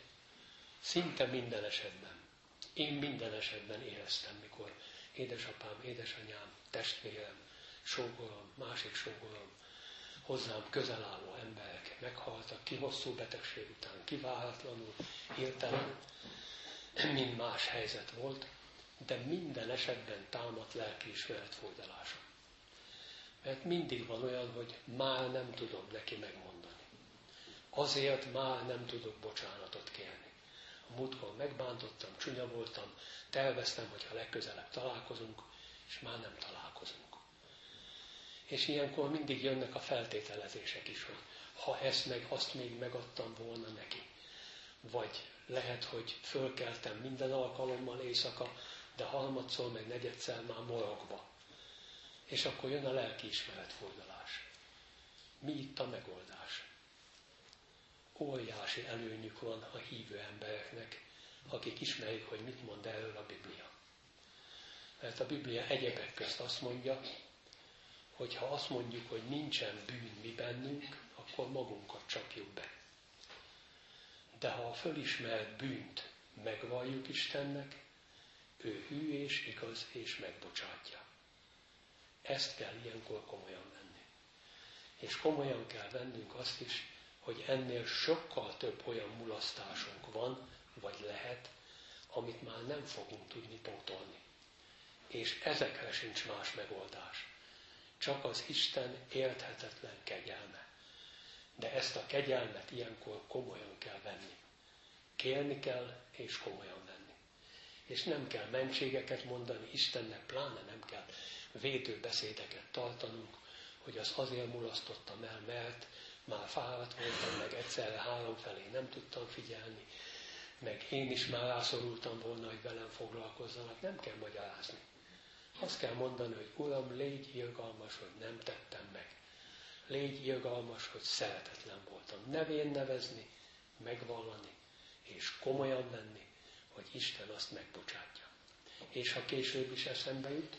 szinte minden esetben, én minden esetben éreztem, mikor édesapám, édesanyám, testvérem, sógorom, másik sógorom, hozzám közel álló emberek meghaltak, ki hosszú betegség után, ki váratlanul, hirtelen, mint más helyzet volt, de minden esetben támadt lelkiismeret furdalásom. Mert mindig van olyan, hogy már nem tudom neki megmondani. Azért már nem tudok bocsánatot kérni. A múltkor megbántottam, csúnya voltam, terveztem, hogy ha legközelebb találkozunk, és már nem találkozunk. És ilyenkor mindig jönnek a feltételezések is, hogy ha ezt meg, azt még megadtam volna neki. Vagy lehet, hogy fölkeltem minden alkalommal éjszaka, de harmadszor meg negyedszer már morogva. És akkor jön a lelkiismeret furdalás. Mi itt a megoldás? Óriási előnyük van a hívő embereknek, akik ismerik, hogy mit mond erről a Biblia. Mert a Biblia egyebek közt azt mondja, hogy ha azt mondjuk, hogy nincsen bűn mi bennünk, akkor magunkat csapjuk be. De ha a fölismert bűnt megvalljuk Istennek, ő hű és igaz és megbocsátja. Ezt kell ilyenkor komolyan venni. És komolyan kell vennünk azt is, hogy ennél sokkal több olyan mulasztásunk van, vagy lehet, amit már nem fogunk tudni pótolni. És ezekre sincs más megoldás. Csak az Isten érthetetlen kegyelme. De ezt a kegyelmet ilyenkor komolyan kell venni. Kérni kell, és komolyan venni. És nem kell mentségeket mondani Istennek, pláne nem kell védőbeszédeket tartanunk, hogy az azért mulasztottam el, mert már fáradt voltam, meg egyszerre három felé nem tudtam figyelni, meg én is már rászorultam volna, hogy velem foglalkozzanak. Nem kell magyarázni. Azt kell mondani, hogy Uram, légy irgalmas, hogy nem tettem meg. Légy irgalmas, hogy szeretetlen voltam. Nevén nevezni, megvallani, és komolyan venni, hogy Isten azt megbocsátja. És ha később is eszembe jut,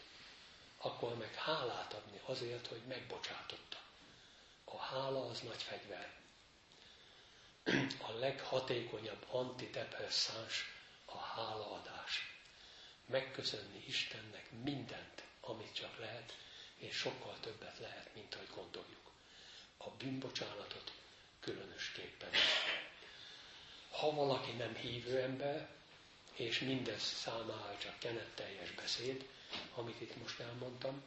akkor meg hálát adni azért, hogy megbocsátotta. A hála az nagy fegyver. A leghatékonyabb antidepresszáns a hálaadás. Megköszönni Istennek mindent, amit csak lehet, és sokkal többet lehet, mint ahogy gondoljuk. A bűnbocsánatot különösképpen. Ha valaki nem hívő ember, és mindez számára csak kenetteljes beszéd, amit itt most elmondtam,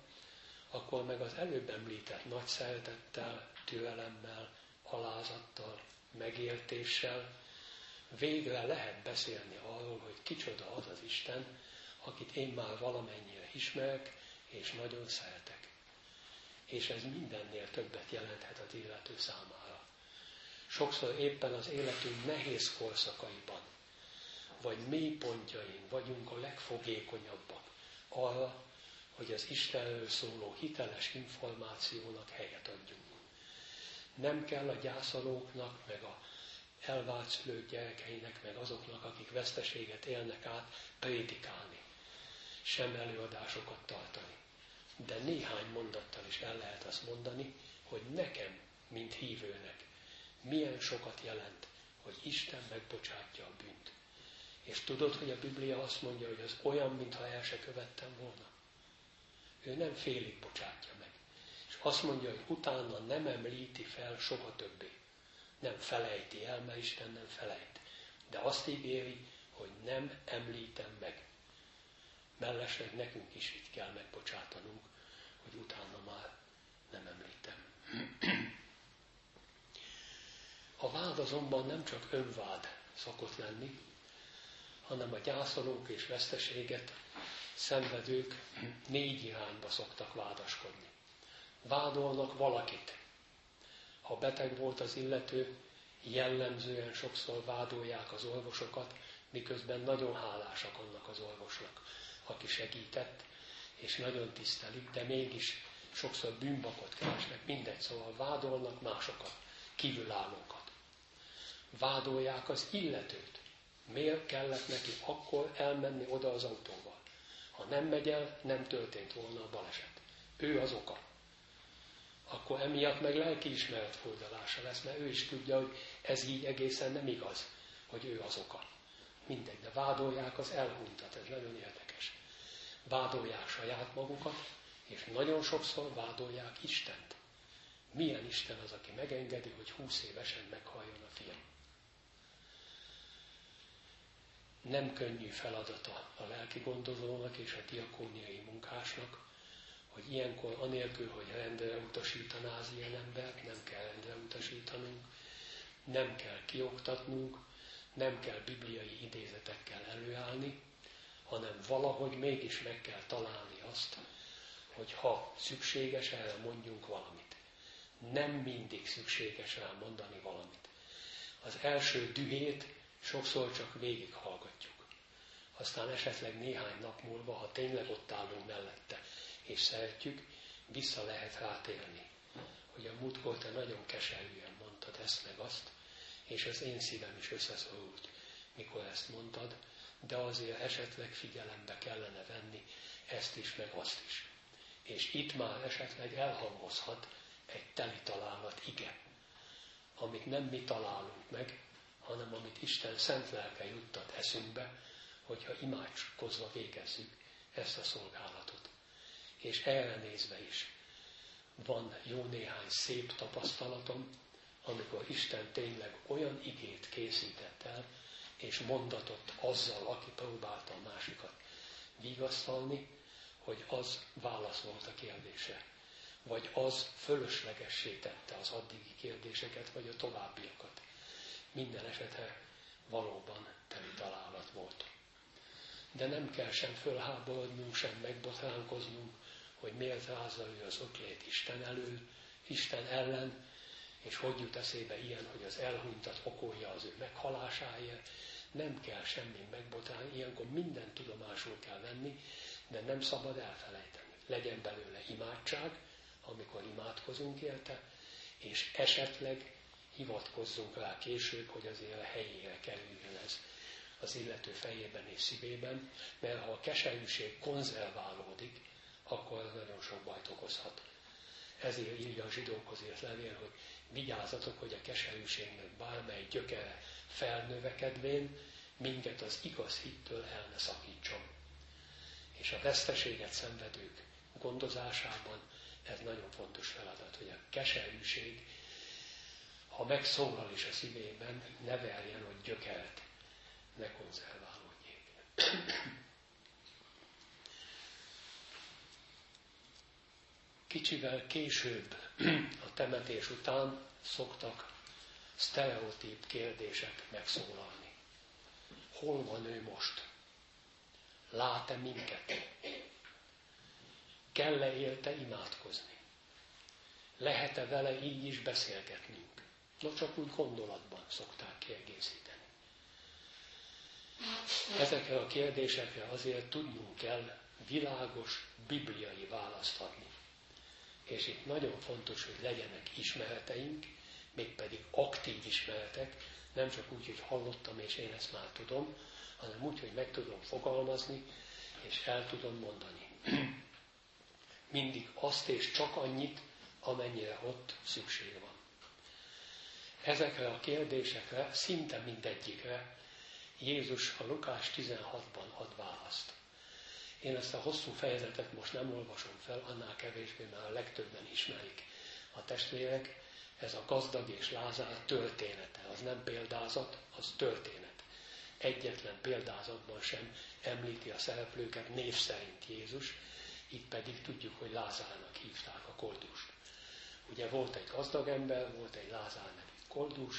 akkor meg az előbb említett nagy szeretettel, türelemmel, alázattal, megértéssel végre lehet beszélni arról, hogy kicsoda az az Isten, akit én már valamennyire ismerek, és nagyon szeretek. És ez mindennél többet jelenthet az illető számára. Sokszor éppen az életünk nehéz korszakaiban, vagy mélypontjain vagyunk a legfogékonyabbak arra, hogy az Istenről szóló hiteles információnak helyet adjunk. Nem kell a gyászolóknak, meg a elvált szülők gyerekeinek, meg azoknak, akik veszteséget élnek át, prédikálni, sem előadásokat tartani. De néhány mondattal is el lehet azt mondani, hogy nekem, mint hívőnek, milyen sokat jelent, hogy Isten megbocsátja a bűnt. És tudod, hogy a Biblia azt mondja, hogy az olyan, mintha el se követtem volna. Ő nem félig bocsátja meg. És azt mondja, hogy utána nem említi fel soha többé. Nem felejti el, mert Isten nem felejt. De azt ígéri, hogy nem említem meg. Mellesleg nekünk is itt kell megbocsátanunk, hogy utána már nem említem. A vád azonban nem csak önvád szokott lenni, hanem a gyászolók és veszteséget szenvedők négy irányba szoktak vádaskodni. Vádolnak valakit. Ha beteg volt az illető, jellemzően sokszor vádolják az orvosokat, miközben nagyon hálásak annak az orvosnak, aki segített, és nagyon tisztelik, de mégis sokszor bűnbakot keresnek, mindegy, szóval vádolnak másokat, kívülállókat. Vádolják az illetőt. Miért kellett neki akkor elmenni oda az autóval? Ha nem megy el, nem történt volna a baleset. Ő az oka. Akkor emiatt meg lelkiismeret furdalása lesz, mert ő is tudja, hogy ez így egészen nem igaz, hogy ő az oka. Mindegy, de vádolják az elhunytat, ez nagyon érdekes. Vádolják saját magukat, és nagyon sokszor vádolják Istent. Milyen Isten az, aki megengedi, hogy húsz évesen meghaljon a fiam? Nem könnyű feladata a lelki gondozónak és a diakóniai munkásnak, hogy ilyenkor, anélkül, hogy rendre utasítaná az ilyen embert, nem kell rendre utasítanunk, nem kell kioktatnunk, nem kell bibliai idézetekkel előállni, hanem valahogy mégis meg kell találni azt, hogy ha szükséges, erre mondjunk valamit. Nem mindig szükséges rá mondani valamit. Az első dühét sokszor csak végighallgatjuk. Aztán esetleg néhány nap múlva, ha tényleg ott állunk mellette, és szeretjük, vissza lehet rátérni, hogy a múltkor te nagyon keserűen mondtad ezt meg azt, és az én szívem is összeszorult, mikor ezt mondtad, de azért esetleg figyelembe kellene venni ezt is, meg azt is. És itt már esetleg elhangozhat egy teli találat ige, amit nem mi találunk meg, hanem amit Isten szent lelke juttat eszünkbe, hogyha imádkozva végezzük ezt a szolgálatot. És erre nézve is van jó néhány szép tapasztalatom, amikor Isten tényleg olyan igét készített el, és mondatott azzal, aki próbálta a másikat vigasztalni, hogy az válasz volt a kérdése. Vagy az fölöslegessé tette az addigi kérdéseket, vagy a továbbiakat. Minden esetre valóban teli találat volt. De nem kell sem fölháborodnunk, sem megbotránkoznunk, hogy miért rázza ő az öklét Isten elől, Isten ellen, és hogy jut eszébe ilyen, hogy az elhunytat okolja az ő meghalásáért. Nem kell semmi megbotránni, ilyenkor minden tudomásul kell venni, de nem szabad elfelejteni. Legyen belőle imádság, amikor imádkozunk érte, és esetleg hivatkozzunk rá később, hogy azért a helyére kerüljön ez az illető fejében és szívében, mert ha a keserűség konzerválódik, akkor nagyon sok bajt okozhat. Ezért írja a zsidókhoz írt levél, hogy vigyázzatok, hogy a keserűségnek bármely gyökere felnövekedvén minket az igaz hittől el ne szakítson. És a veszteséget szenvedők gondozásában ez nagyon fontos feladat, hogy a keserűség, ha megszólal is a szívében, ne verjen, hogy gyökeret, ne konzerválódjék. Kicsivel később, a temetés után szoktak sztereotíp kérdések megszólalni. Hol van ő most? Lát-e minket? Kell-e érte imádkozni? Lehet-e vele így is beszélgetnünk? No, csak úgy gondolatban szokták kiegészíteni. Ezekre a kérdésekre azért tudnunk kell világos, bibliai választ adni. És itt nagyon fontos, hogy legyenek ismereteink, mégpedig aktív ismeretek, nem csak úgy, hogy hallottam és én ezt már tudom, hanem úgy, hogy meg tudom fogalmazni, és el tudom mondani. Mindig azt és csak annyit, amennyire ott szükség van. Ezekre a kérdésekre, szinte mindegyikre Jézus a Lukás tizenhatban ad választ. Én ezt a hosszú fejezetet most nem olvasom fel, annál kevésbé, mert a legtöbben ismerik a testvérek. Ez a gazdag és Lázár története, az nem példázat, az történet. Egyetlen példázatban sem említi a szereplőket név szerint Jézus, itt pedig tudjuk, hogy Lázárnak hívták a koldust. Ugye volt egy gazdag ember, volt egy Lázár nevű koldus,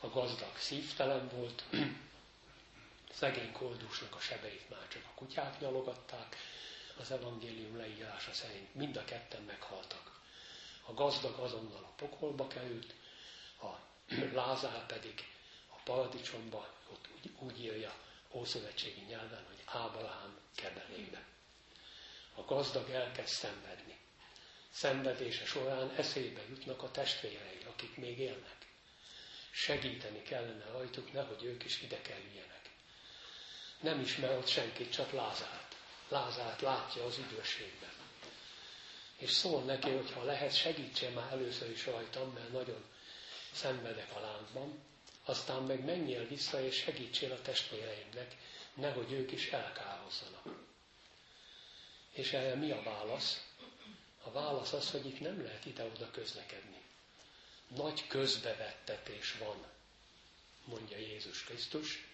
a gazdag szívtelen volt, szegény koldusnak a sebeit már csak a kutyák nyalogatták, az evangélium leírása szerint mind a ketten meghaltak. A gazdag azonnal a pokolba került, a Lázár pedig a paradicsomba, ott úgy, úgy írja ószövetségi nyelven, hogy Ábrahám kebelébe. A gazdag elkezd szenvedni. Szenvedése során eszébe jutnak a testvérei, akik még élnek. Segíteni kellene rajtuk, nehogy ők is ide kerüljenek. Nem ismer ott senkit, csak Lázárt. Lázárt látja az üdvösségben. És szól neki, hogy ha lehet, segítsen már először is rajtam, mert nagyon szenvedek a lángban. Aztán meg menjél vissza, és segítsél a testvéreimnek, nehogy ők is elkározzanak. És erre mi a válasz? A válasz az, hogy itt nem lehet ide-oda közlekedni. Nagy közbevettetés van, mondja Jézus Krisztus.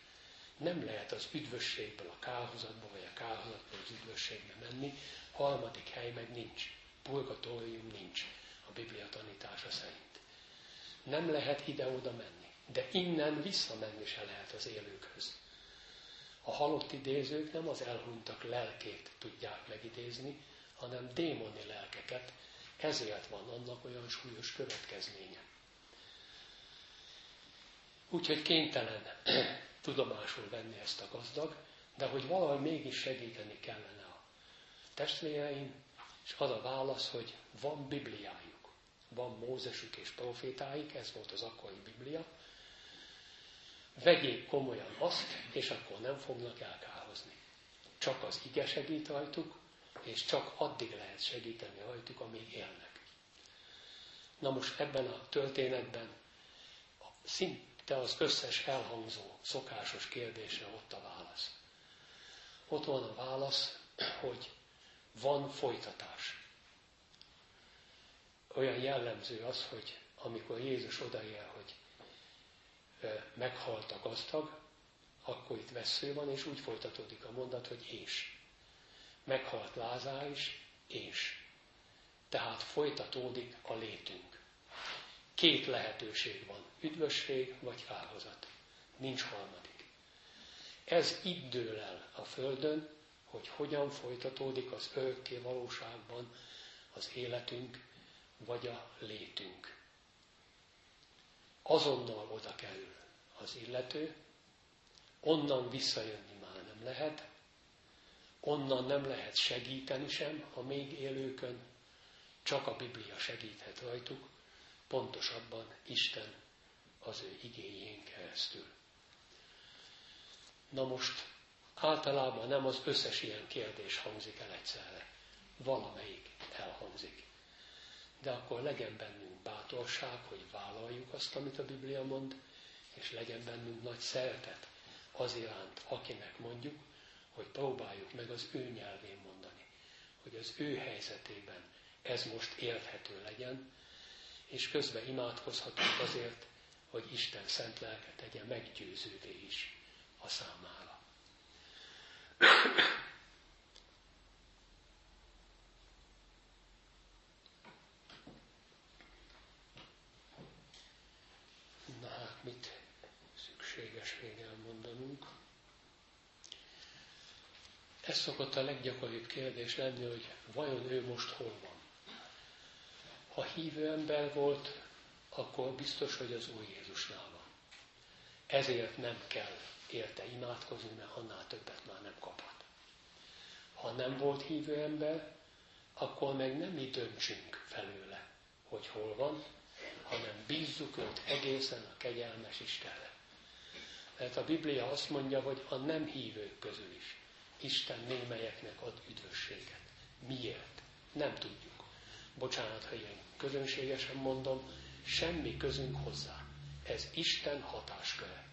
Nem lehet az üdvösségből a kárhozatba, vagy a kárhozatból az üdvösségbe menni. Harmadik hely meg nincs. Purgatórium nincs a Biblia tanítása szerint. Nem lehet ide-oda menni, de innen visszamenni se lehet az élőkhöz. A halott idézők nem az elhunytak lelkét tudják megidézni, hanem démoni lelkeket, ezért van annak olyan súlyos következménye. Úgyhogy kénytelen tudomásul venni ezt a gazdag, de hogy valahogy mégis segíteni kellene a testvéreim, és az a válasz, hogy van Bibliájuk, van Mózesük és profétáik, ez volt az akkori Biblia, vegyék komolyan azt, és akkor nem fognak elkárhozni. Csak az ige segít rajtuk, és csak addig lehet segíteni rajtuk, amíg élnek. Na most ebben a történetben szinte az összes elhangzó szokásos kérdésre ott a válasz. Ott van a válasz, hogy van folytatás. Olyan jellemző az, hogy amikor Jézus odaér, hogy meghalt a gazdag, akkor itt vessző van, és úgy folytatódik a mondat, hogy és. Meghalt Lázár is, és. Tehát folytatódik a létünk. Két lehetőség van, üdvösség vagy kárhozat. Nincs harmadik. Ez itt dől el a Földön, hogy hogyan folytatódik az örökké valóságban az életünk, vagy a létünk. Azonnal oda kerül az illető, onnan visszajönni már nem lehet, onnan nem lehet segíteni sem a még élőkön, csak a Biblia segíthet rajtuk, pontosabban Isten az ő igéjén keresztül. Na most általában nem az összes ilyen kérdés hangzik el egyszerre, valamelyik elhangzik. De akkor legyen bennünk bátorság, hogy vállaljuk azt, amit a Biblia mond, és legyen bennünk nagy szeretet az iránt, akinek mondjuk, hogy próbáljuk meg az ő nyelvén mondani, hogy az ő helyzetében ez most érthető legyen, és közben imádkozhatunk azért, hogy Isten szent lelke tegye meggyőzővé is a számára. Na hát, mit szükséges még elmondanunk? Ez szokott a leggyakoribb kérdés lenni, hogy vajon ő most hol van? Ha hívő ember volt, akkor biztos, hogy az Úr Jézusnál van. Ezért nem kell érte imádkozni, mert annál többet már nem kaphat. Ha nem volt hívő ember, akkor meg nem mi döntsünk felőle, hogy hol van, hanem bízzuk őt egészen a kegyelmes Istenre. Mert a Biblia azt mondja, hogy a nem hívők közül is Isten némelyeknek ad üdvösséget. Miért? Nem tudjuk. Bocsánat, ha ilyen közönségesen mondom, semmi közünk hozzá. Ez Isten hatásköre.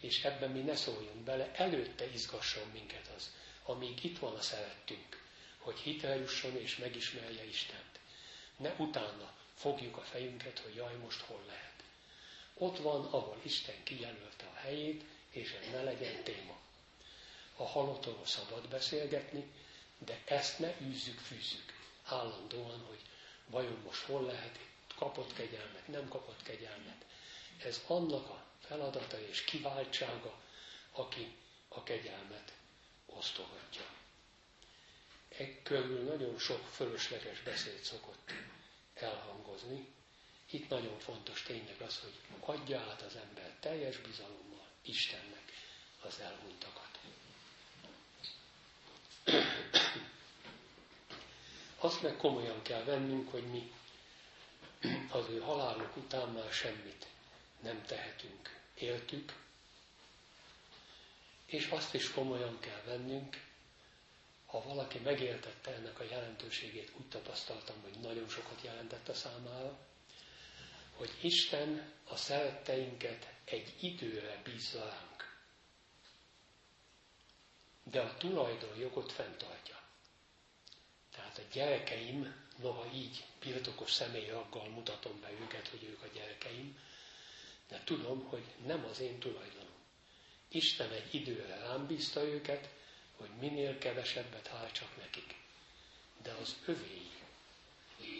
És ebben mi ne szóljunk bele, előtte izgasson minket az, amíg itt van a szerettünk, hogy hitre jusson és megismerje Istent. Ne utána fogjuk a fejünket, hogy jaj, most hol lehet. Ott van, ahol Isten kijelölte a helyét, és ez ne legyen téma. A halottról szabad beszélgetni, de ezt ne űzzük, fűzzük állandóan, hogy vajon most hol lehet, kapott kegyelmet, nem kapott kegyelmet. Ez annak a feladata és kiváltsága, aki a kegyelmet osztogatja. Egy körül nagyon sok fölösleges beszéd szokott elhangozni. Itt nagyon fontos tényleg az, hogy adja át az ember teljes bizalommal Istennek az elhunytakat. Azt meg komolyan kell vennünk, hogy mi az ő haláluk után már semmit nem tehetünk, éltük, és azt is komolyan kell vennünk, ha valaki megértette ennek a jelentőségét, úgy tapasztaltam, hogy nagyon sokat jelentett a számára, hogy Isten a szeretteinket egy időre bízza ránk, de a tulajdonjogot fenntartja. Tehát a gyerekeim, noha így birtokos személyraggal mutatom be őket, hogy ők a gyerekeim, de tudom, hogy nem az én tulajdonom. Isten egy időre rám bízta őket, hogy minél kevesebbet hártsak nekik. De az övéi.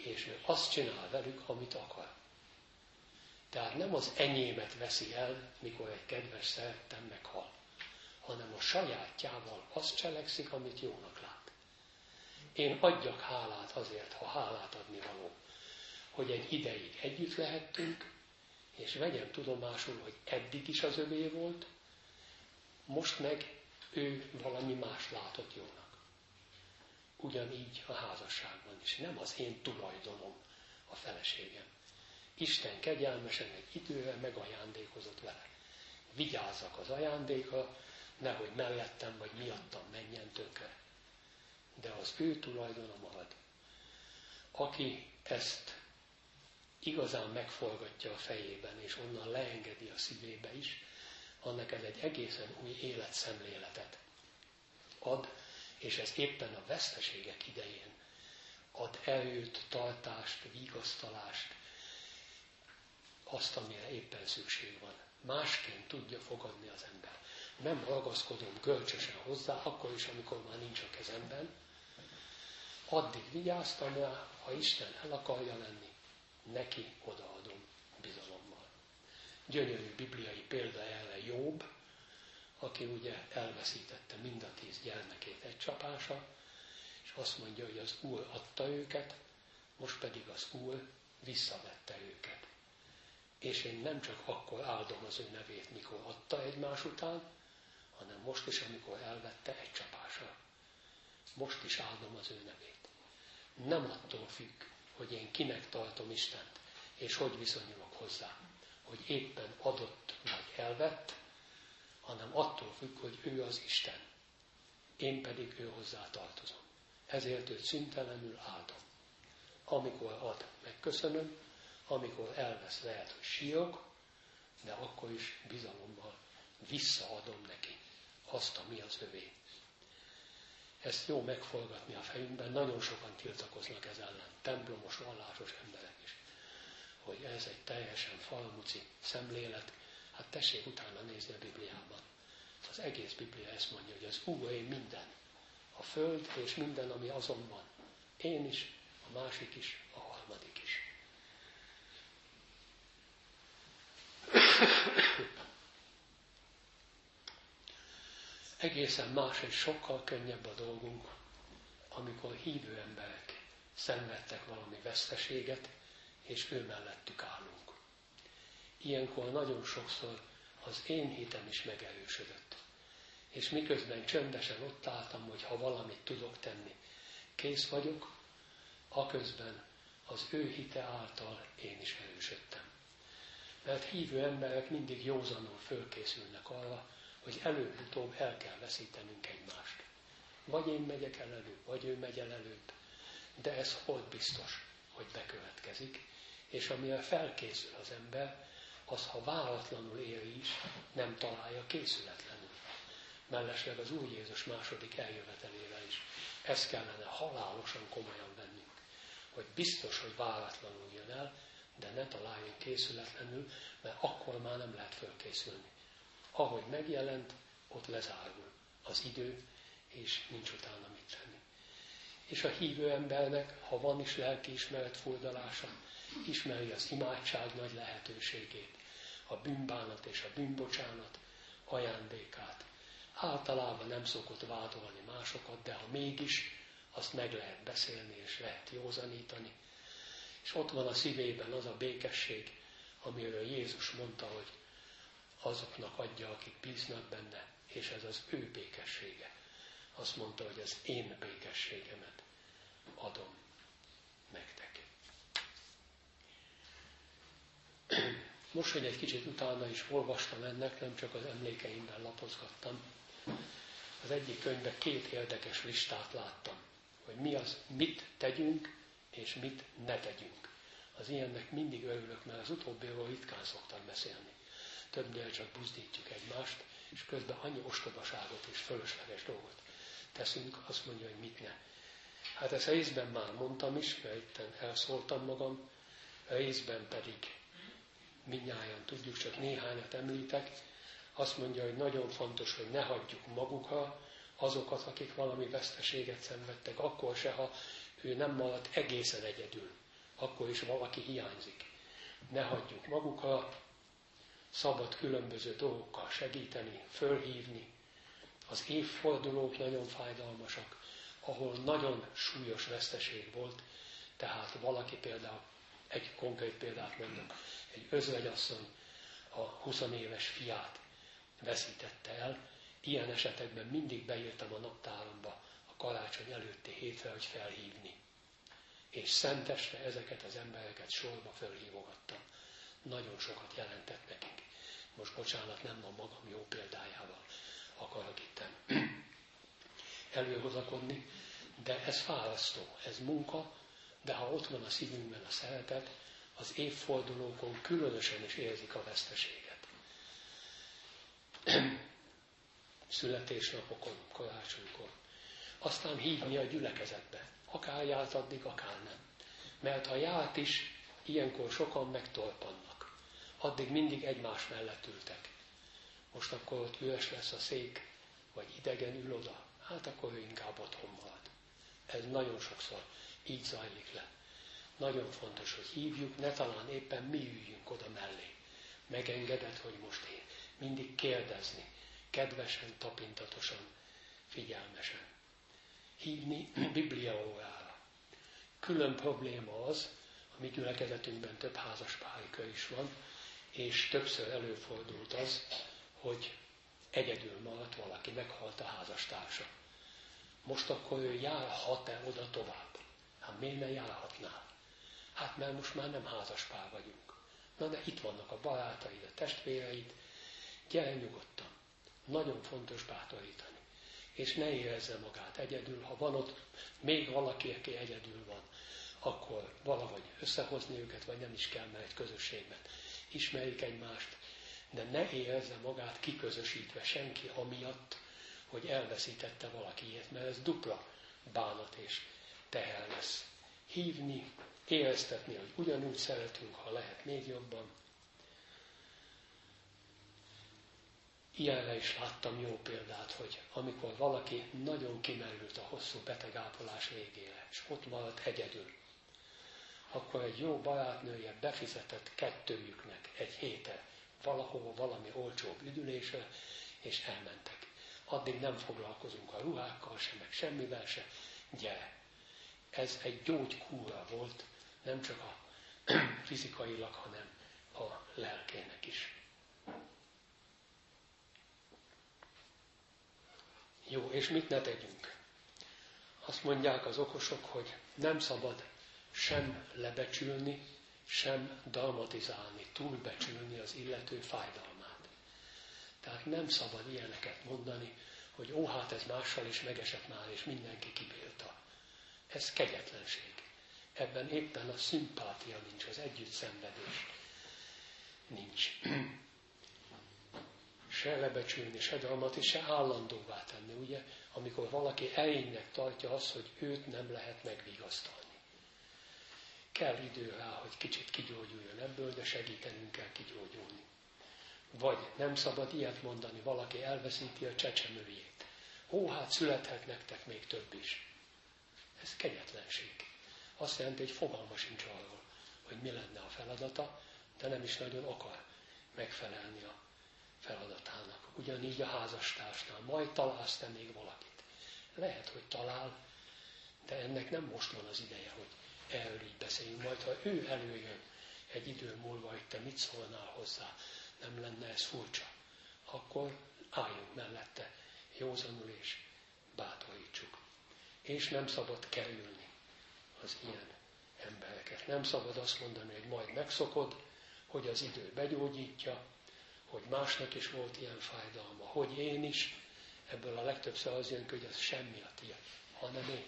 És ő azt csinál velük, amit akar. Tehát nem az enyémet veszi el, mikor egy kedves szerettem meghal, hanem a sajátjával azt cselekszik, amit jónak lát. Én adjak hálát azért, ha hálát adni való, hogy egy ideig együtt lehettünk, és vegyem tudomásul, hogy eddig is az övé volt, most meg ő valami más látott jónak. Ugyanígy a házasságban is. Nem az én tulajdonom a feleségem. Isten kegyelmesen egy idővel megajándékozott vele. Vigyázzak az ajándékra, nehogy mellettem vagy miattam menjen tönkre. De az ő tulajdona marad. Aki ezt igazán megforgatja a fejében, és onnan leengedi a szívébe is, annak ez egy egészen új életszemléletet ad, és ez éppen a veszteségek idején ad erőt, tartást, vigasztalást, azt, amire éppen szükség van. Másként tudja fogadni az ember. Nem ragaszkodom görcsösen hozzá, akkor is, amikor már nincs a kezemben. Addig vigyáztam rá, ha Isten el akarja lenni, neki odaadom bizalommal. Gyönyörű bibliai példa erre Jób, aki ugye elveszítette mind a tíz gyermekét egy csapásra, és azt mondja, hogy az Úr adta őket, most pedig az Úr visszavette őket. És én nem csak akkor áldom az ő nevét, mikor adta egymás után, hanem most is, amikor elvette egy csapásra. Most is áldom az ő nevét. Nem attól függ, hogy én kinek tartom Istent, és hogy viszonyulok hozzá, hogy éppen adott vagy elvett, hanem attól függ, hogy ő az Isten. Én pedig ő hozzá tartozom. Ezért őt szüntelenül áldom. Amikor ad, megköszönöm, amikor elvesz, lehet, hogy sírok, de akkor is bizalommal visszaadom neki azt, ami az övé. Ezt jó megforgatni a fejünkben, nagyon sokan tiltakoznak ez ellen, templomos, vallásos emberek is, hogy ez egy teljesen falmuci szemlélet. Hát tessék utána nézni a Bibliában. Az egész Biblia ezt mondja, hogy az Úré minden, a föld és minden, ami azon van. Én is, a másik is, a harmadik is. Egészen más és sokkal könnyebb a dolgunk, amikor hívő emberek szenvedtek valami veszteséget, és ő mellettük állunk. Ilyenkor nagyon sokszor az én hitem is megerősödött. És miközben csöndesen ott álltam, hogy ha valamit tudok tenni, kész vagyok, aközben az ő hite által én is erősödtem. Mert hívő emberek mindig józanul fölkészülnek arra, hogy előbb-utóbb el kell veszítenünk egymást. Vagy én megyek el előbb, vagy ő megy el előbb, de ez ott biztos, hogy bekövetkezik, és amire felkészül az ember, az, ha váratlanul éri is, nem találja készületlenül. Mellesleg az Úr Jézus második eljövetelével is. Ezt kellene halálosan komolyan vennünk, hogy biztos, hogy váratlanul jön el, de ne találjunk készületlenül, mert akkor már nem lehet fölkészülni. Ahogy megjelent, ott lezárul az idő, és nincs utána mit tenni. És a hívő embernek, ha van is lelkiismeret furdalása, ismeri az imádság nagy lehetőségét, a bűnbánat és a bűnbocsánat ajándékát. Általában nem szokott vádolni másokat, de ha mégis, azt meg lehet beszélni és lehet józanítani. És ott van a szívében az a békesség, amiről Jézus mondta, hogy azoknak adja, akik bíznak benne, és ez az ő békessége. Azt mondta, hogy az én békességemet adom nektek. Most, hogy egy kicsit utána is olvastam ennek, nem csak az emlékeimben lapozgattam, az egyik könyvben két érdekes listát láttam, hogy mi az, mit tegyünk, és mit ne tegyünk. Az ilyennek mindig örülök, mert az utóbbiról ritkán szoktam beszélni. Többnyire csak buzdítjuk egymást, és közben annyi ostobaságot és fölösleges dolgot teszünk, azt mondja, hogy mit ne. Hát ezt részben már mondtam is, mert itten elszóltam magam, részben pedig mindnyájan tudjuk, csak néhányat említek. Azt mondja, hogy nagyon fontos, hogy ne hagyjuk magukra azokat, akik valami veszteséget szenvedtek, akkor se, ha ő nem maradt egészen egyedül, akkor is valaki hiányzik. Ne hagyjuk magukra, szabad különböző dolgokkal segíteni, fölhívni. Az évfordulók nagyon fájdalmasak, ahol nagyon súlyos veszteség volt, tehát valaki például, egy konkrét példát mondok, egy özvegyasszony a huszonéves fiát veszítette el. Ilyen esetekben mindig beírtam a naptáromba a karácsony előtti hétre, hogy felhívni. És szenteste ezeket az embereket sorba fölhívogattam. Nagyon sokat jelentett nekik. Most bocsánat, nem van magam jó példájával. akarok itt előhozakodni, de ez fárasztó, ez munka, de ha ott van a szívünkben a szeretet, az évfordulókon különösen is érzik a veszteséget. Születésnapokon, karácsonykor. Aztán hívni a gyülekezetbe. Akár járt addig, akár nem. Mert ha járt is, ilyenkor sokan megtorpannak. Addig mindig egymás mellett ültek. Most akkor ott üres lesz a szék, vagy idegen ül oda. Hát akkor ő inkább otthon marad. Ez nagyon sokszor így zajlik le. Nagyon fontos, hogy hívjuk, ne talán éppen mi üljünk oda mellé. Megengedett, hogy most én. Mindig kérdezni. Kedvesen, tapintatosan, figyelmesen. Hívni bibliaórára. Külön probléma az, a mi gyülekezetünkben több házas párikör is van, és többször előfordult az, hogy egyedül maradt valaki, meghalt a házastársa. Most akkor ő járhat-e oda tovább? Hát miért ne járhatná? Hát mert most már nem házas pár vagyunk. Na de itt vannak a barátaid, a testvéreid, gyere nyugodtan. Nagyon fontos bátorítani. És ne érezze magát egyedül. Ha van ott még valaki, aki egyedül van, akkor valahogy összehozni őket, vagy nem is kell, mert egy közösségben ismerik egymást. De ne érezze magát kiközösítve senki amiatt, hogy elveszítette valakiét, mert ez dupla bánat és teher lesz. Hívni, éreztetni, hogy ugyanúgy szeretünk, ha lehet még jobban. Ilyenre is láttam jó példát, hogy amikor valaki nagyon kimerült a hosszú betegápolás végére, és ott maradt egyedül, akkor egy jó barátnője befizetett kettőjüknek egy hétre valahova valami olcsóbb üdülésre, és elmentek. Addig nem foglalkozunk a ruhákkal se, meg semmivel se, gyere! Ez egy gyógykúra volt, nem csak a fizikailag, hanem a lelkének is. Jó, és mit ne tegyünk? Azt mondják az okosok, hogy nem szabad sem lebecsülni, sem dramatizálni, túlbecsülni az illető fájdalmát. Tehát nem szabad ilyeneket mondani, hogy ó, hát ez mással is megesett már, és mindenki kibírta. Ez kegyetlenség. Ebben éppen a szimpátia nincs, az együttszenvedés nincs. Se lebecsülni, se dramatizálni, se állandóvá tenni, ugye? Amikor valaki erénynek tartja azt, hogy őt nem lehet megvigasztalni. Kell idő rá, hogy kicsit kigyógyuljon ebből, de segítenünk kell kigyógyulni. Vagy nem szabad ilyet mondani, valaki elveszíti a csecsemőjét. Ó, hát születhet nektek még több is. Ez kegyetlenség. Azt jelenti, hogy fogalma sincs arról, hogy mi lenne a feladata, de nem is nagyon akar megfelelni a feladatának. Ugyanígy a házastársnál. Majd találsz te még valakit. Lehet, hogy talál, de ennek nem most van az ideje, hogy erről így beszéljünk. Majd, ha ő előjön egy idő múlva, hogy te mit szólnál hozzá, nem lenne ez furcsa. Akkor álljunk mellette józanul és bátorítsuk. És nem szabad kerülni az ilyen embereket. Nem szabad azt mondani, hogy majd megszokod, hogy az idő begyógyítja, hogy másnak is volt ilyen fájdalma, hogy én is, ebből a legtöbbször az jön, hogy ez semmi a tiéd, hanem én.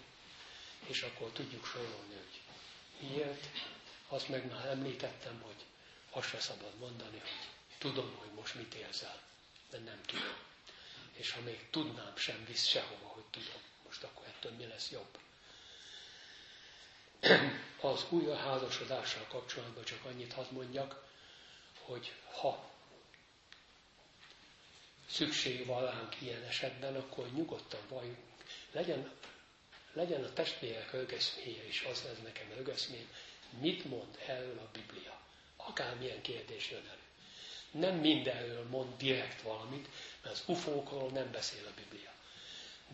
És akkor tudjuk sorolni, hogy miért. Azt meg már említettem, hogy azt se szabad mondani, hogy tudom, hogy most mit érzel, de nem tudom. És ha még tudnám, sem visz sehova, hogy tudom. Most akkor ettől mi lesz jobb? Az újraházasodással kapcsolatban csak annyit hadd mondjak, hogy ha szükség van ránk ilyen esetben, akkor nyugodtan valljuk. Legyen, legyen a testvérek rögeszméje is, az lesz nekem rögeszmém. Mit mond erről a Biblia? Akármilyen kérdés jön elő. Nem mindenről mond direkt valamit, mert az ufókról nem beszél a Biblia.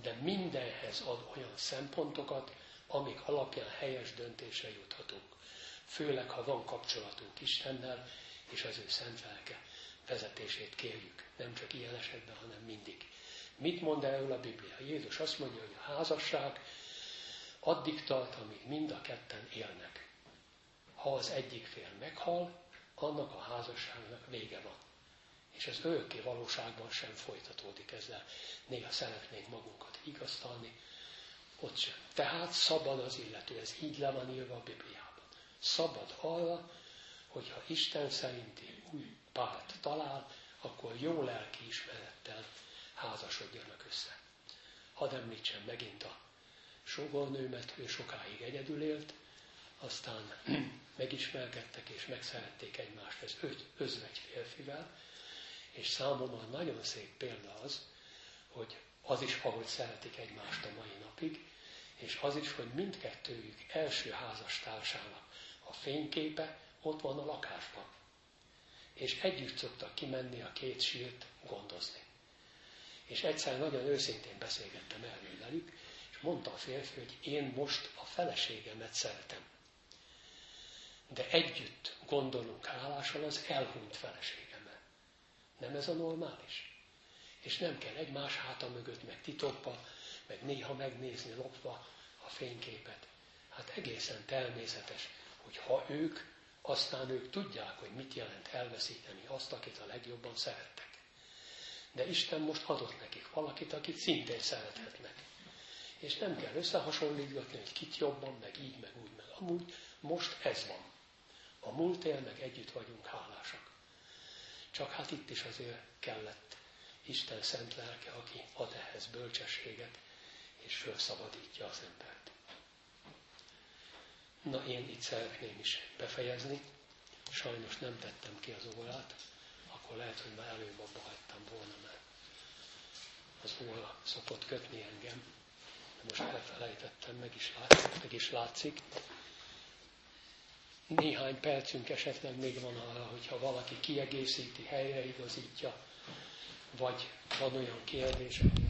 De mindenhez ad olyan szempontokat, amik alapján helyes döntésre juthatunk. Főleg, ha van kapcsolatunk Istennel, és az ő szent lelke vezetését kérjük. Nem csak ilyen esetben, hanem mindig. Mit mond erről a Biblia? Jézus azt mondja, hogy a házasság addig tart, amíg mind a ketten élnek. Ha az egyik fél meghal, annak a házasságnak vége van. És ez örökké valóságban sem folytatódik, ezzel néha szeretnénk magunkat igaztalni, ott sem. Tehát szabad az illető, ez így le van írva a Bibliában. Szabad arra, hogyha Isten szerinti új párt talál, akkor jó lelki ismerettel házasodjanak össze. Hadd említsem megint a sógornőmet, ő sokáig egyedül élt, aztán megismerkedtek és megszerették egymást az öt özvegy férfivel, és számomra nagyon szép példa az, hogy az is, ahogy szeretik egymást a mai napig, és az is, hogy mindkettőjük első házastársának a fényképe ott van a lakásban. És együtt szoktak kimenni a két sírt gondozni. És egyszer nagyon őszintén beszélgettem erről velük, és mondta a férfi, hogy én most a feleségemet szeretem. De együtt gondolunk hálásan az elhunyt feleségemmel. Nem ez a normális? És nem kell egymás háta mögött, meg titokba, meg néha megnézni lopva a fényképet. Hát egészen természetes, hogy ha ők, aztán ők tudják, hogy mit jelent elveszíteni azt, akit a legjobban szerettek. De Isten most adott nekik valakit, akit szintén szerethetnek. És nem kell összehasonlítgatni, hogy kit jobban, meg így, meg úgy, meg amúgy. Most ez van. A múltért meg együtt vagyunk hálásak. Csak hát itt is azért kellett Isten szent lelke, aki ad ehhez bölcsességet, és felszabadítja az embert. Na, én itt szeretném is befejezni. Sajnos nem tettem ki az órát, akkor lehet, hogy már előbb abba hagytam volna, mert az óra szokott kötni engem. De most elfelejtettem, meg is látszik. Meg is látszik. Néhány percünk esetleg még van arra, hogyha valaki kiegészíti, helyreigazítja, vagy van olyan kérdés,